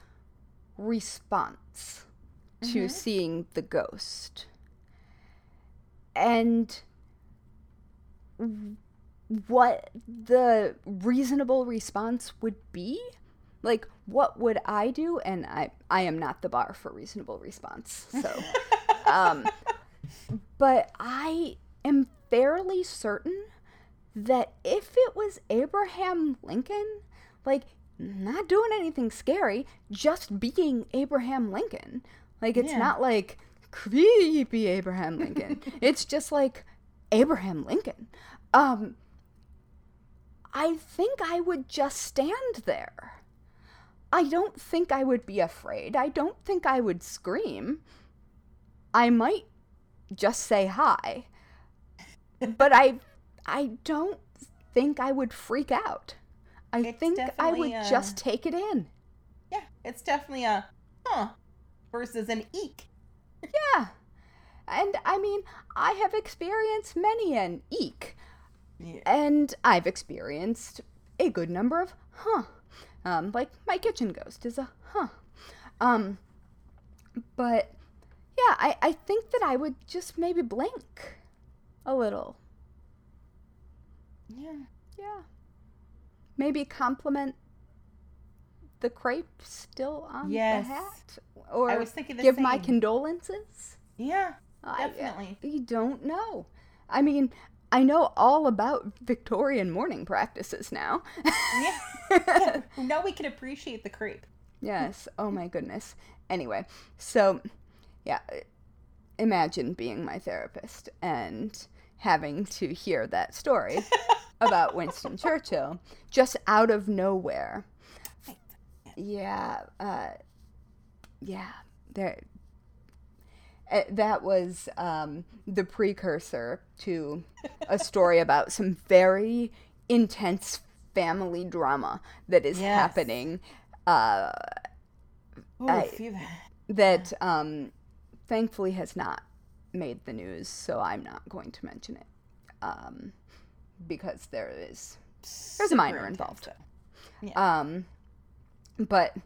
response to seeing the ghost. And what the reasonable response would be. Like, what would I do? And I am not the bar for reasonable response. So, but I am fairly certain that if it was Abraham Lincoln, like, not doing anything scary, just being Abraham Lincoln. Like, it's not like creepy Abraham Lincoln. It's just like Abraham Lincoln. I think I would just stand there. I don't think I would be afraid. I don't think I would scream. I might just say hi. But I don't think I would freak out. I think I would just take it in. Yeah, it's definitely a versus an eek. Yeah. And, I mean, I have experienced many an eek. Yeah. And I've experienced a good number of like, my kitchen ghost is a But, yeah, I think that I would just maybe blink a little. Yeah. Yeah. Maybe compliment the crepe still on the hat. Or I was thinking the same. My condolences. Yeah, definitely. I don't know. I mean, I know all about Victorian mourning practices now. Yeah. Now we can appreciate the crepe. Yes. Oh, my goodness. Anyway, so, yeah, imagine being my therapist and having to hear that story about Winston Churchill just out of nowhere. Yeah. Yeah. There. That was the precursor to a story about some very intense family drama that is happening. That thankfully has not made the news, so I'm not going to mention it because there's a minor involved. Yeah. But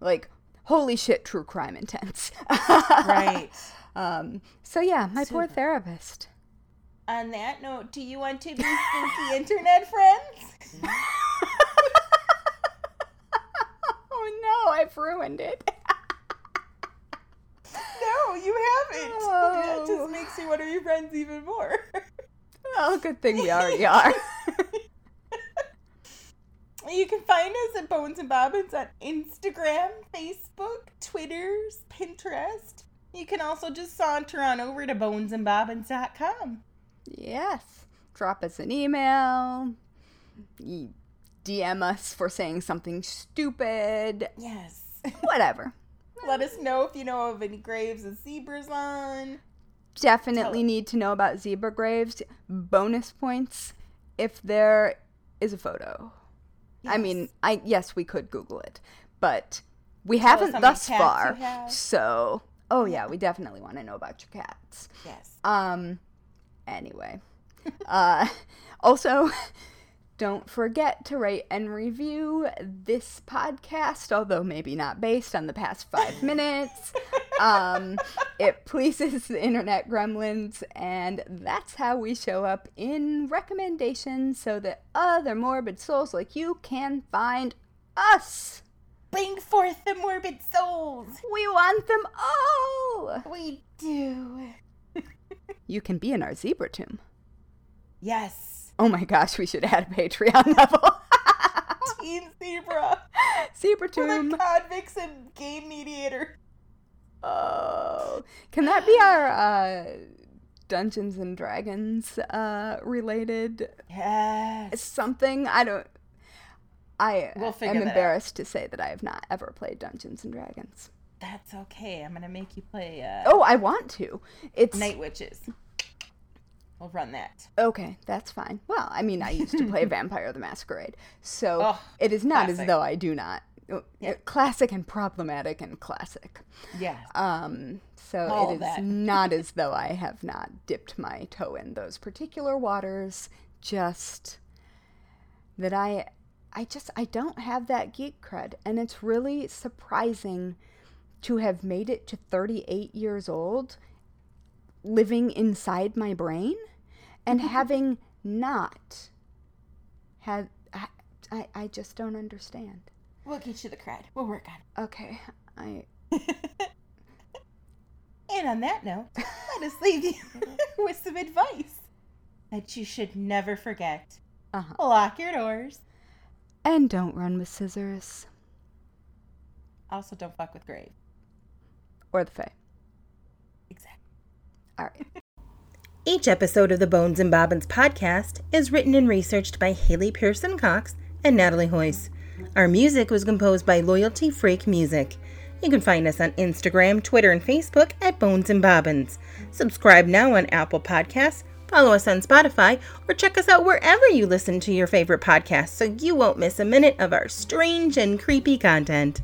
like. Holy shit, true crime intense. Right. So, yeah, my poor therapist. On that note, do you want to be spooky internet friends? Oh, no, I've ruined it. No, you haven't. Oh. That just makes you want to be friends even more. Oh, good thing we already are. You can find us at Bones and Bobbins on Instagram, Facebook, Twitter, Pinterest. You can also just saunter on over to bonesandbobbins.com. Yes. Drop us an email. DM us for saying something stupid. Yes. Whatever. Let us know if you know of any graves with zebras on. Definitely need to know about zebra graves. Bonus points if there is a photo. Yes. I mean, yes, we could Google it, but we haven't thus far. So, we definitely want to know about your cats. Yes. Anyway. Also, don't forget to rate and review this podcast, although maybe not based on the past 5 minutes. It pleases the internet gremlins, and that's how we show up in recommendations so that other morbid souls like you can find us. Bring forth the morbid souls. We want them all. We do. You can be in our zebra tomb. Yes. Oh my gosh, we should add a Patreon level. Team Zebra. Zebra tomb. For the convicts and gay mediator. Oh, can that be our Dungeons and Dragons related? Yes. Something? We'll am embarrassed to say that I have not ever played Dungeons and Dragons. That's okay. I'm gonna make you play. I want to. It's Night Witches. We'll run that. Okay, that's fine. Well, I mean, I used to play Vampire the Masquerade, so it is not classic. As though I do not. Yeah. Classic and problematic and classic. Yes. So all it is not as though I have not dipped my toe in those particular waters, just that I don't have that geek cred, and it's really surprising to have made it to 38 years old living inside my brain and having not had, I just don't understand. We'll get you the cred. We'll work on it. Okay. And on that note, let us leave you with some advice that you should never forget. Lock your doors. And don't run with scissors. Also, don't fuck with grave. Or the Fae. Exactly. All right. Each episode of the Bones and Bobbins podcast is written and researched by Haley Pearson Cox and Natalie Hoyce. Our music was composed by Loyalty Freak Music. You can find us on Instagram, Twitter, and Facebook at Bones and Bobbins. Subscribe now on Apple Podcasts, follow us on Spotify, or check us out wherever you listen to your favorite podcasts so you won't miss a minute of our strange and creepy content.